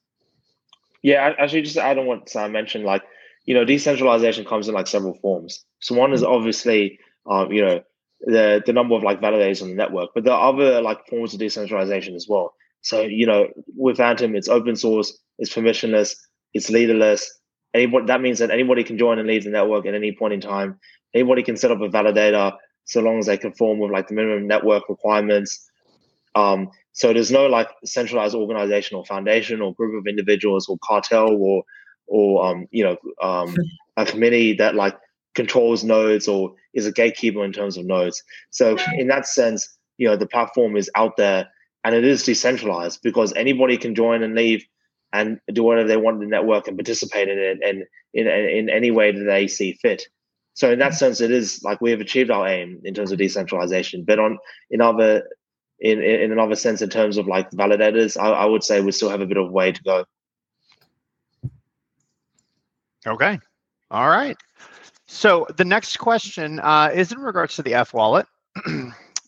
Yeah, actually, just to add on what Sam mentioned, like, you know, decentralization comes in like several forms. So one is obviously, um, you know, the the number of like validators on the network, but there are other like forms of decentralization as well. So, you know, with Fantom, it's open source, it's permissionless, it's leaderless. Anybody, that means that anybody can join and leave the network at any point in time. Anybody can set up a validator so long as they conform with like the minimum network requirements. Um, so there's no like centralized organization or foundation or group of individuals or cartel or or um, you know, um, a committee that like controls nodes or is a gatekeeper in terms of nodes. So in that sense, you know, the platform is out there and it is decentralized because anybody can join and leave and do whatever they want in the network and participate in it and in, in any way that they see fit. So in that sense, it is like we have achieved our aim in terms of decentralization. But on in other in in another sense, in terms of like validators, I, I would say we still have a bit of a way to go. Okay. All right. So the next question uh, is in regards to the F wallet.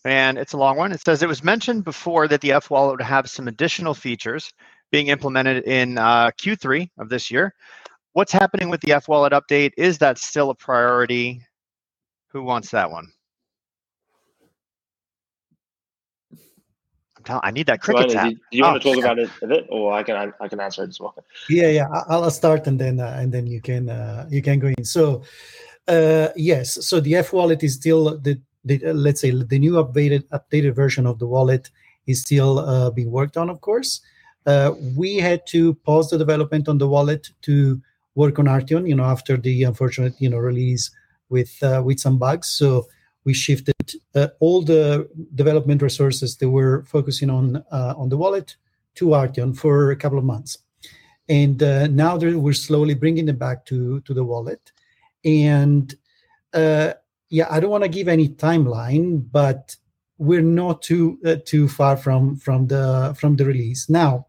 And it's a long one. It says, it was mentioned before that the F wallet would have some additional features being implemented in uh, Q three of this year. What's happening with the F wallet update? Is that still a priority? Who wants that one? I need that cricket so, tap. Do you want oh, to talk about it a bit, or I can I can answer it as well? Yeah, yeah. I'll start, and then uh, and then you can uh, you can go in. So uh, yes, so the F wallet is still the, the uh, let's say the new updated updated version of the wallet is still uh, being worked on. Of course, uh, we had to pause the development on the wallet to work on Artion. You know, after the unfortunate you know release with uh, with some bugs. So we shifted uh, all the development resources that were focusing on uh, on the wallet to Artion for a couple of months, and uh, now we're slowly bringing them back to to the wallet. And uh, yeah, I don't want to give any timeline, but we're not too uh, too far from from the from the release now.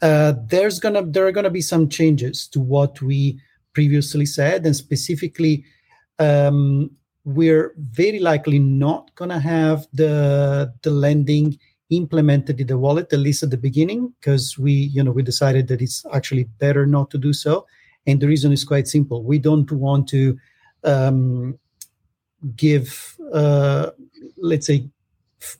Uh, there's gonna there are gonna be some changes to what we previously said, and specifically. Um, we're very likely not going to have the the lending implemented in the wallet, at least at the beginning, because we you know we decided that it's actually better not to do so. And the reason is quite simple. We don't want to um, give, uh, let's say, f-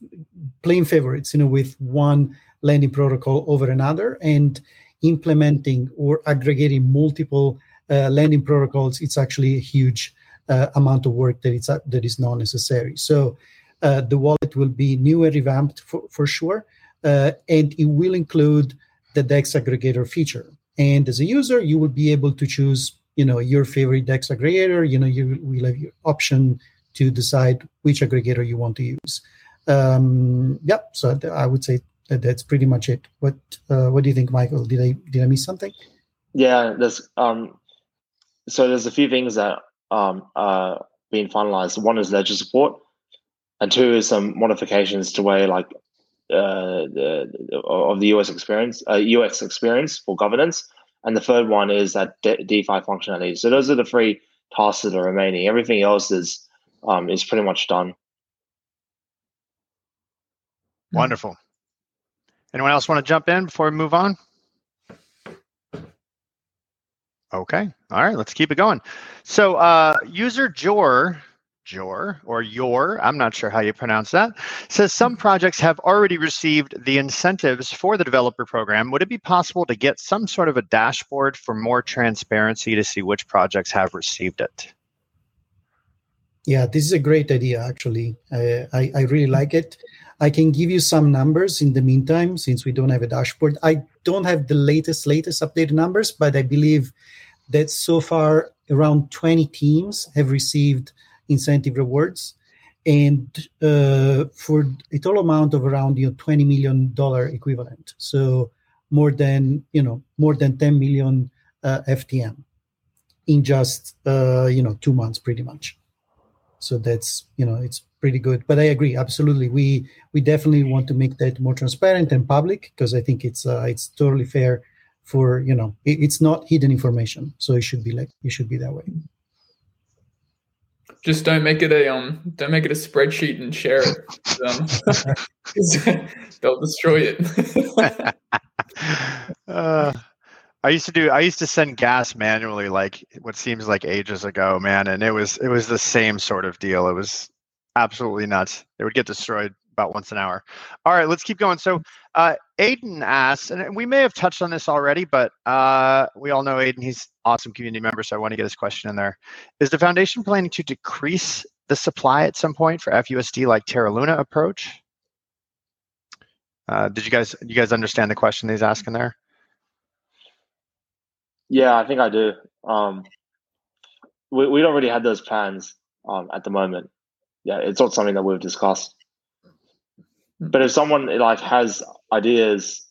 playing favorites you know, with one lending protocol over another, and implementing or aggregating multiple uh, lending protocols, it's actually a huge Uh, amount of work that it's uh, that is not necessary. So uh, the wallet will be new and revamped for, for sure, uh, and it will include the DEX aggregator feature. And as a user, you will be able to choose you know, your favorite DEX aggregator. You know, you will have your option to decide which aggregator you want to use. Um, yep. So th- I would say that that's pretty much it. What uh, What do you think, Michael? Did I did I miss something? Yeah. There's um. So there's a few things that um are uh, being finalized. One is ledger support, and two is some modifications to way like uh the, of the U S experience, uh, U X experience for governance. And the third one is that De- DeFi functionality. So those are the three tasks that are remaining. Everything else is um, is pretty much done. Wonderful. Anyone else want to jump in before we move on? Okay. All right. Let's keep it going. So uh, user Jor, Jor or Your, I'm not sure how you pronounce that, says some projects have already received the incentives for the developer program. Would it be possible to get some sort of a dashboard for more transparency to see which projects have received it? Yeah, this is a great idea, actually. Uh, I, I really like it. I can give you some numbers in the meantime, since we don't have a dashboard. I don't have the latest, latest updated numbers, but I believe that so far around twenty teams have received incentive rewards, and uh, for a total amount of around you know twenty million dollars equivalent. So more than you know more than ten million uh, F T M in just uh, you know two months, pretty much. So that's you know it's pretty good. But I agree absolutely. We we definitely want to make that more transparent and public, because I think it's uh, it's totally fair for you know it, it's not hidden information. So it should be like it should be that way. Just don't make it a um. Don't make it a spreadsheet and share it. Um, they'll destroy it. uh, I used to do. I used to send gas manually, like what seems like ages ago, man. And it was it was the same sort of deal. It was absolutely nuts. It would get destroyed about once an hour. All right, let's keep going. So uh, Aiden asks, and we may have touched on this already, but uh, we all know Aiden. He's an awesome community member, so I want to get his question in there. Is the foundation planning to decrease the supply at some point for F U S D like Terra Luna approach? Uh, did you guys you guys understand the question he's asking there? Yeah, I think I do. Um, we, we don't really have those plans um, at the moment. Yeah, it's not something that we've discussed. But if someone like has ideas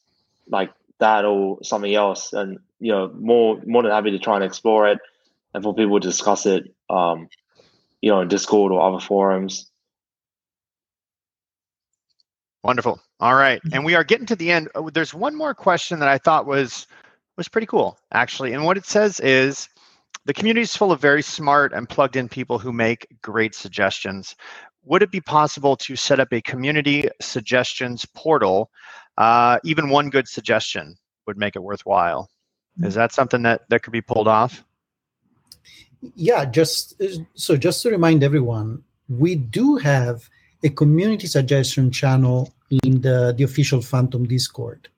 like that or something else, and you know, more more than happy to try and explore it, and for people to discuss it, um, you know, in Discord or other forums. Wonderful. All right, and we are getting to the end. Oh, there's one more question that I thought was was pretty cool, actually, and what it says is, the community is full of very smart and plugged-in people who make great suggestions. Would it be possible to set up a community suggestions portal? Uh, even one good suggestion would make it worthwhile. Is that something that, that could be pulled off? Yeah, just so just to remind everyone, we do have a community suggestion channel in the, the official Fantom Discord.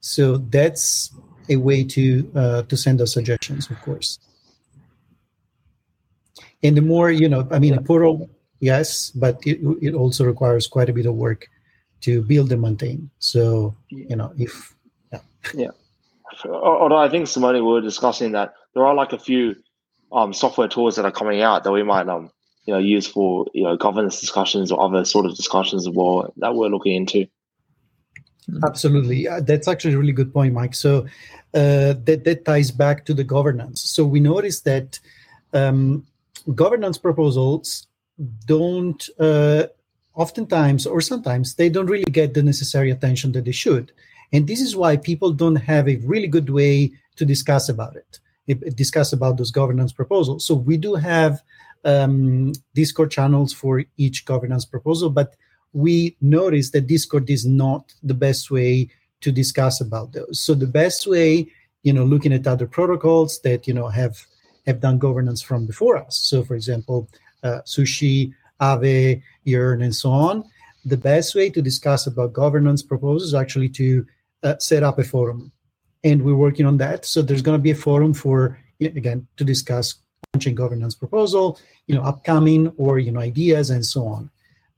So that's a way to uh, to send us suggestions, of course. And the more, you know, I mean, a portal, yes, but it, it also requires quite a bit of work to build and maintain. So, you know, if, yeah. Yeah. Although I think, Simone, we were discussing that there are like a few um, software tools that are coming out that we might, um, you know, use for, you know, governance discussions or other sort of discussions as well that we're looking into. Absolutely. Uh, that's actually a really good point, Mike. So uh, that, that ties back to the governance. So we noticed that, um, governance proposals don't uh, oftentimes or sometimes they don't really get the necessary attention that they should. And this is why people don't have a really good way to discuss about it, discuss about those governance proposals. So we do have um, Discord channels for each governance proposal, but we notice that Discord is not the best way to discuss about those. So the best way, you know, looking at other protocols that, you know, have have done governance from before us. So, for example, uh, Sushi, Aave, Yearn, and so on. The best way to discuss about governance proposals is actually to uh, set up a forum. And we're working on that. So there's going to be a forum for, again, to discuss launching governance proposal, you know, upcoming or, you know, ideas and so on.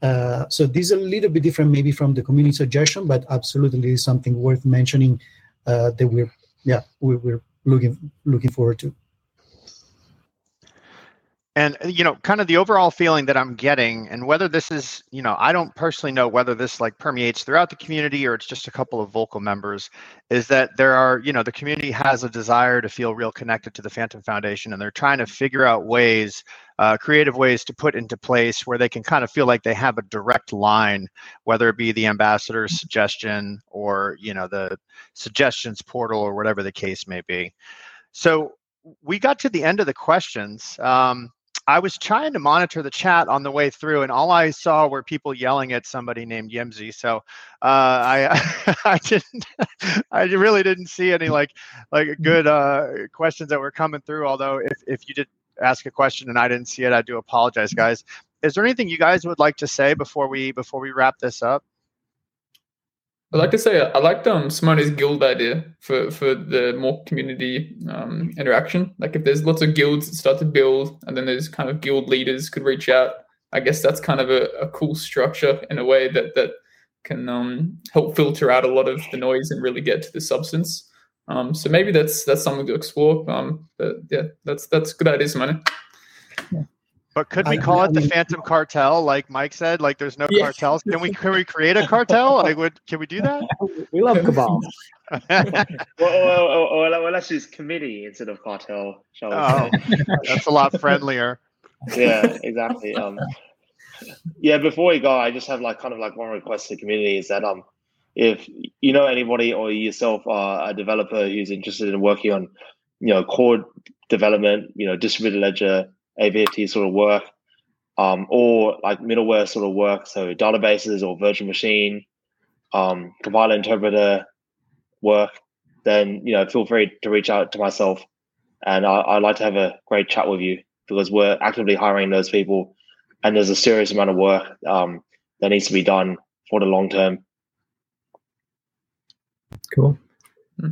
Uh, so this is a little bit different maybe from the community suggestion, but absolutely something worth mentioning uh, that we're, yeah, we're, we're looking looking forward to. And, you know, kind of the overall feeling that I'm getting, and whether this is, you know, I don't personally know whether this like permeates throughout the community or it's just a couple of vocal members, is that there are, you know, the community has a desire to feel real connected to the Fantom Foundation, and they're trying to figure out ways, uh, creative ways to put into place where they can kind of feel like they have a direct line, whether it be the ambassador's suggestion or, you know, the suggestions portal or whatever the case may be. So we got to the end of the questions. Um, I was trying to monitor the chat on the way through, and all I saw were people yelling at somebody named Yemzi. So uh, I, I didn't, I really didn't see any like, like good uh, questions that were coming through. Although if, if you did ask a question and I didn't see it, I do apologize, guys. Is there anything you guys would like to say before we before we wrap this up? I'd like to say I liked um, Simone's guild idea for, for the more community um, interaction. Like if there's lots of guilds that start to build and then there's kind of guild leaders could reach out, I guess that's kind of a, a cool structure in a way that, that can um, help filter out a lot of the noise and really get to the substance. Um, so maybe that's that's something to explore. Um, but yeah, that's that's a good idea, Simone. Yeah. But could we call it the Fantom Cartel, like Mike said? Like, there's no yeah. cartels. Can we can we create a cartel? Like, would can we do that? We love cabal. well, well, well, well, let's use committee instead of cartel. Shall we? Oh, that's a lot friendlier. Yeah, exactly. Um, yeah, before we go, I just have like kind of like one request to the community is that um, if you know anybody or yourself are a developer who's interested in working on, you know, core development, you know, distributed ledger, A V F T sort of work, um, or like middleware sort of work, so databases or virtual machine, um, compiler interpreter work, then, you know, feel free to reach out to myself. And I, I'd like to have a great chat with you because we're actively hiring those people. And there's a serious amount of work um, that needs to be done for the long term. Cool. Hmm.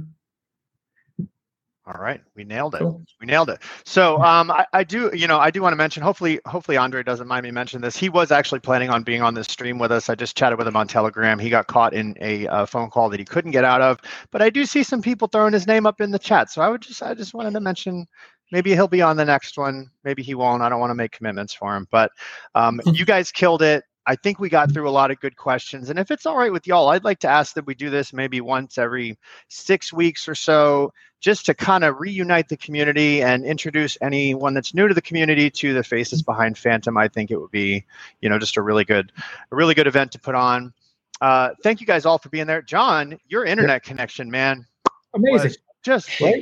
All right, we nailed it. Cool. We nailed it. So um, I, I do, you know, I do want to mention. Hopefully, hopefully Andre doesn't mind me mentioning this. He was actually planning on being on this stream with us. I just chatted with him on Telegram. He got caught in a uh, phone call that he couldn't get out of. But I do see some people throwing his name up in the chat. So I would just, I just wanted to mention. Maybe he'll be on the next one. Maybe he won't. I don't want to make commitments for him. But um, you guys killed it. I think we got through a lot of good questions. And if it's all right with y'all, I'd like to ask that we do this maybe once every six weeks or so, just to kind of reunite the community and introduce anyone that's new to the community to the faces behind Fantom. I think it would be, you know, just a really good, a really good event to put on. Uh, thank you guys all for being there. John, your internet yeah. connection, man. Amazing. Just right?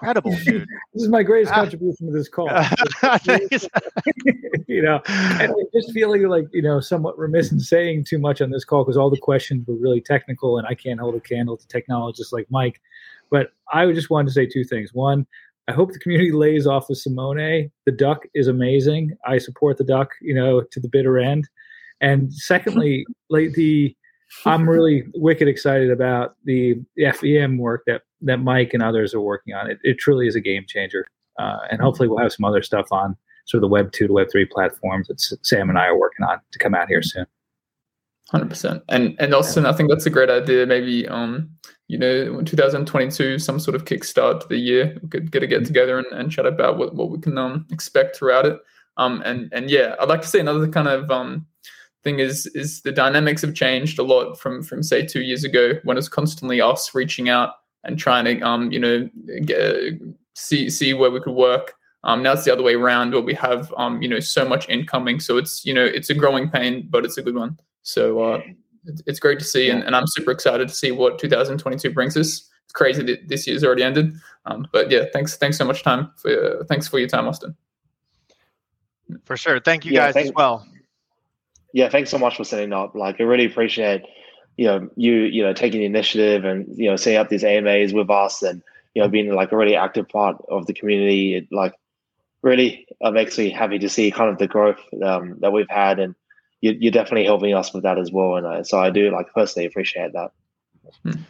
Incredible, dude. This is my greatest ah. contribution to this call. You know, and just feeling like, you know, somewhat remiss in saying too much on this call because all the questions were really technical and I can't hold a candle to technologists like Mike. But I just wanted to say two things. One, I hope the community lays off of Simone. The duck is amazing. I support the duck, you know, to the bitter end. And secondly, like the I'm really wicked excited about the F E M work that, that Mike and others are working on. It, it truly is a game changer. Uh, and hopefully we'll have some other stuff on sort of the Web two to Web three platforms that Sam and I are working on to come out here soon. one hundred percent. And, and Austin, I think that's a great idea. Maybe, um, you know, twenty twenty-two, some sort of kickstart to the year. We could get to get together and, and chat about what, what we can um, expect throughout it. Um, and, and, yeah, I'd like to see another kind of um, – thing is is the dynamics have changed a lot from from say two years ago when it's constantly us reaching out and trying to um you know get, see see where we could work. Um now it's the other way around where we have um you know so much incoming, so it's you know it's a growing pain but it's a good one. So uh it's, it's great to see, and, and I'm super excited to see what two thousand twenty-two brings us. It's crazy that this year's already ended, um but yeah thanks thanks so much time for uh, thanks for your time, Austin, for sure. Thank you yeah, guys thank- as well. Yeah, thanks so much for setting up. Like, I really appreciate, you know, you you know taking the initiative and you know setting up these A M As with us, and you know being like a really active part of the community. It like really uh, makes me happy to see kind of the growth um, that we've had, and you, you're definitely helping us with that as well. And uh, so I do like personally appreciate that. Hmm.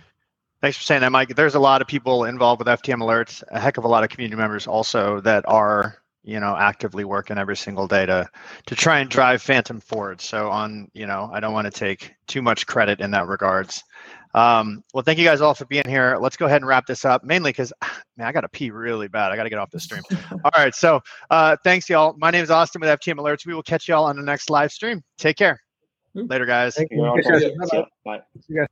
Thanks for saying that, Mike. There's a lot of people involved with F T M alerts, a heck of a lot of community members also that are. you know, actively working every single day to to try and drive Fantom forward. So on, you know, I don't want to take too much credit in that regards. Um, well, thank you guys all for being here. Let's go ahead and wrap this up, mainly because, man, I got to pee really bad. I got to get off this stream. All right. So uh, thanks, y'all. My name is Austin with F T M Alerts. We will catch y'all on the next live stream. Take care. Later, guys. Thank you. Bye.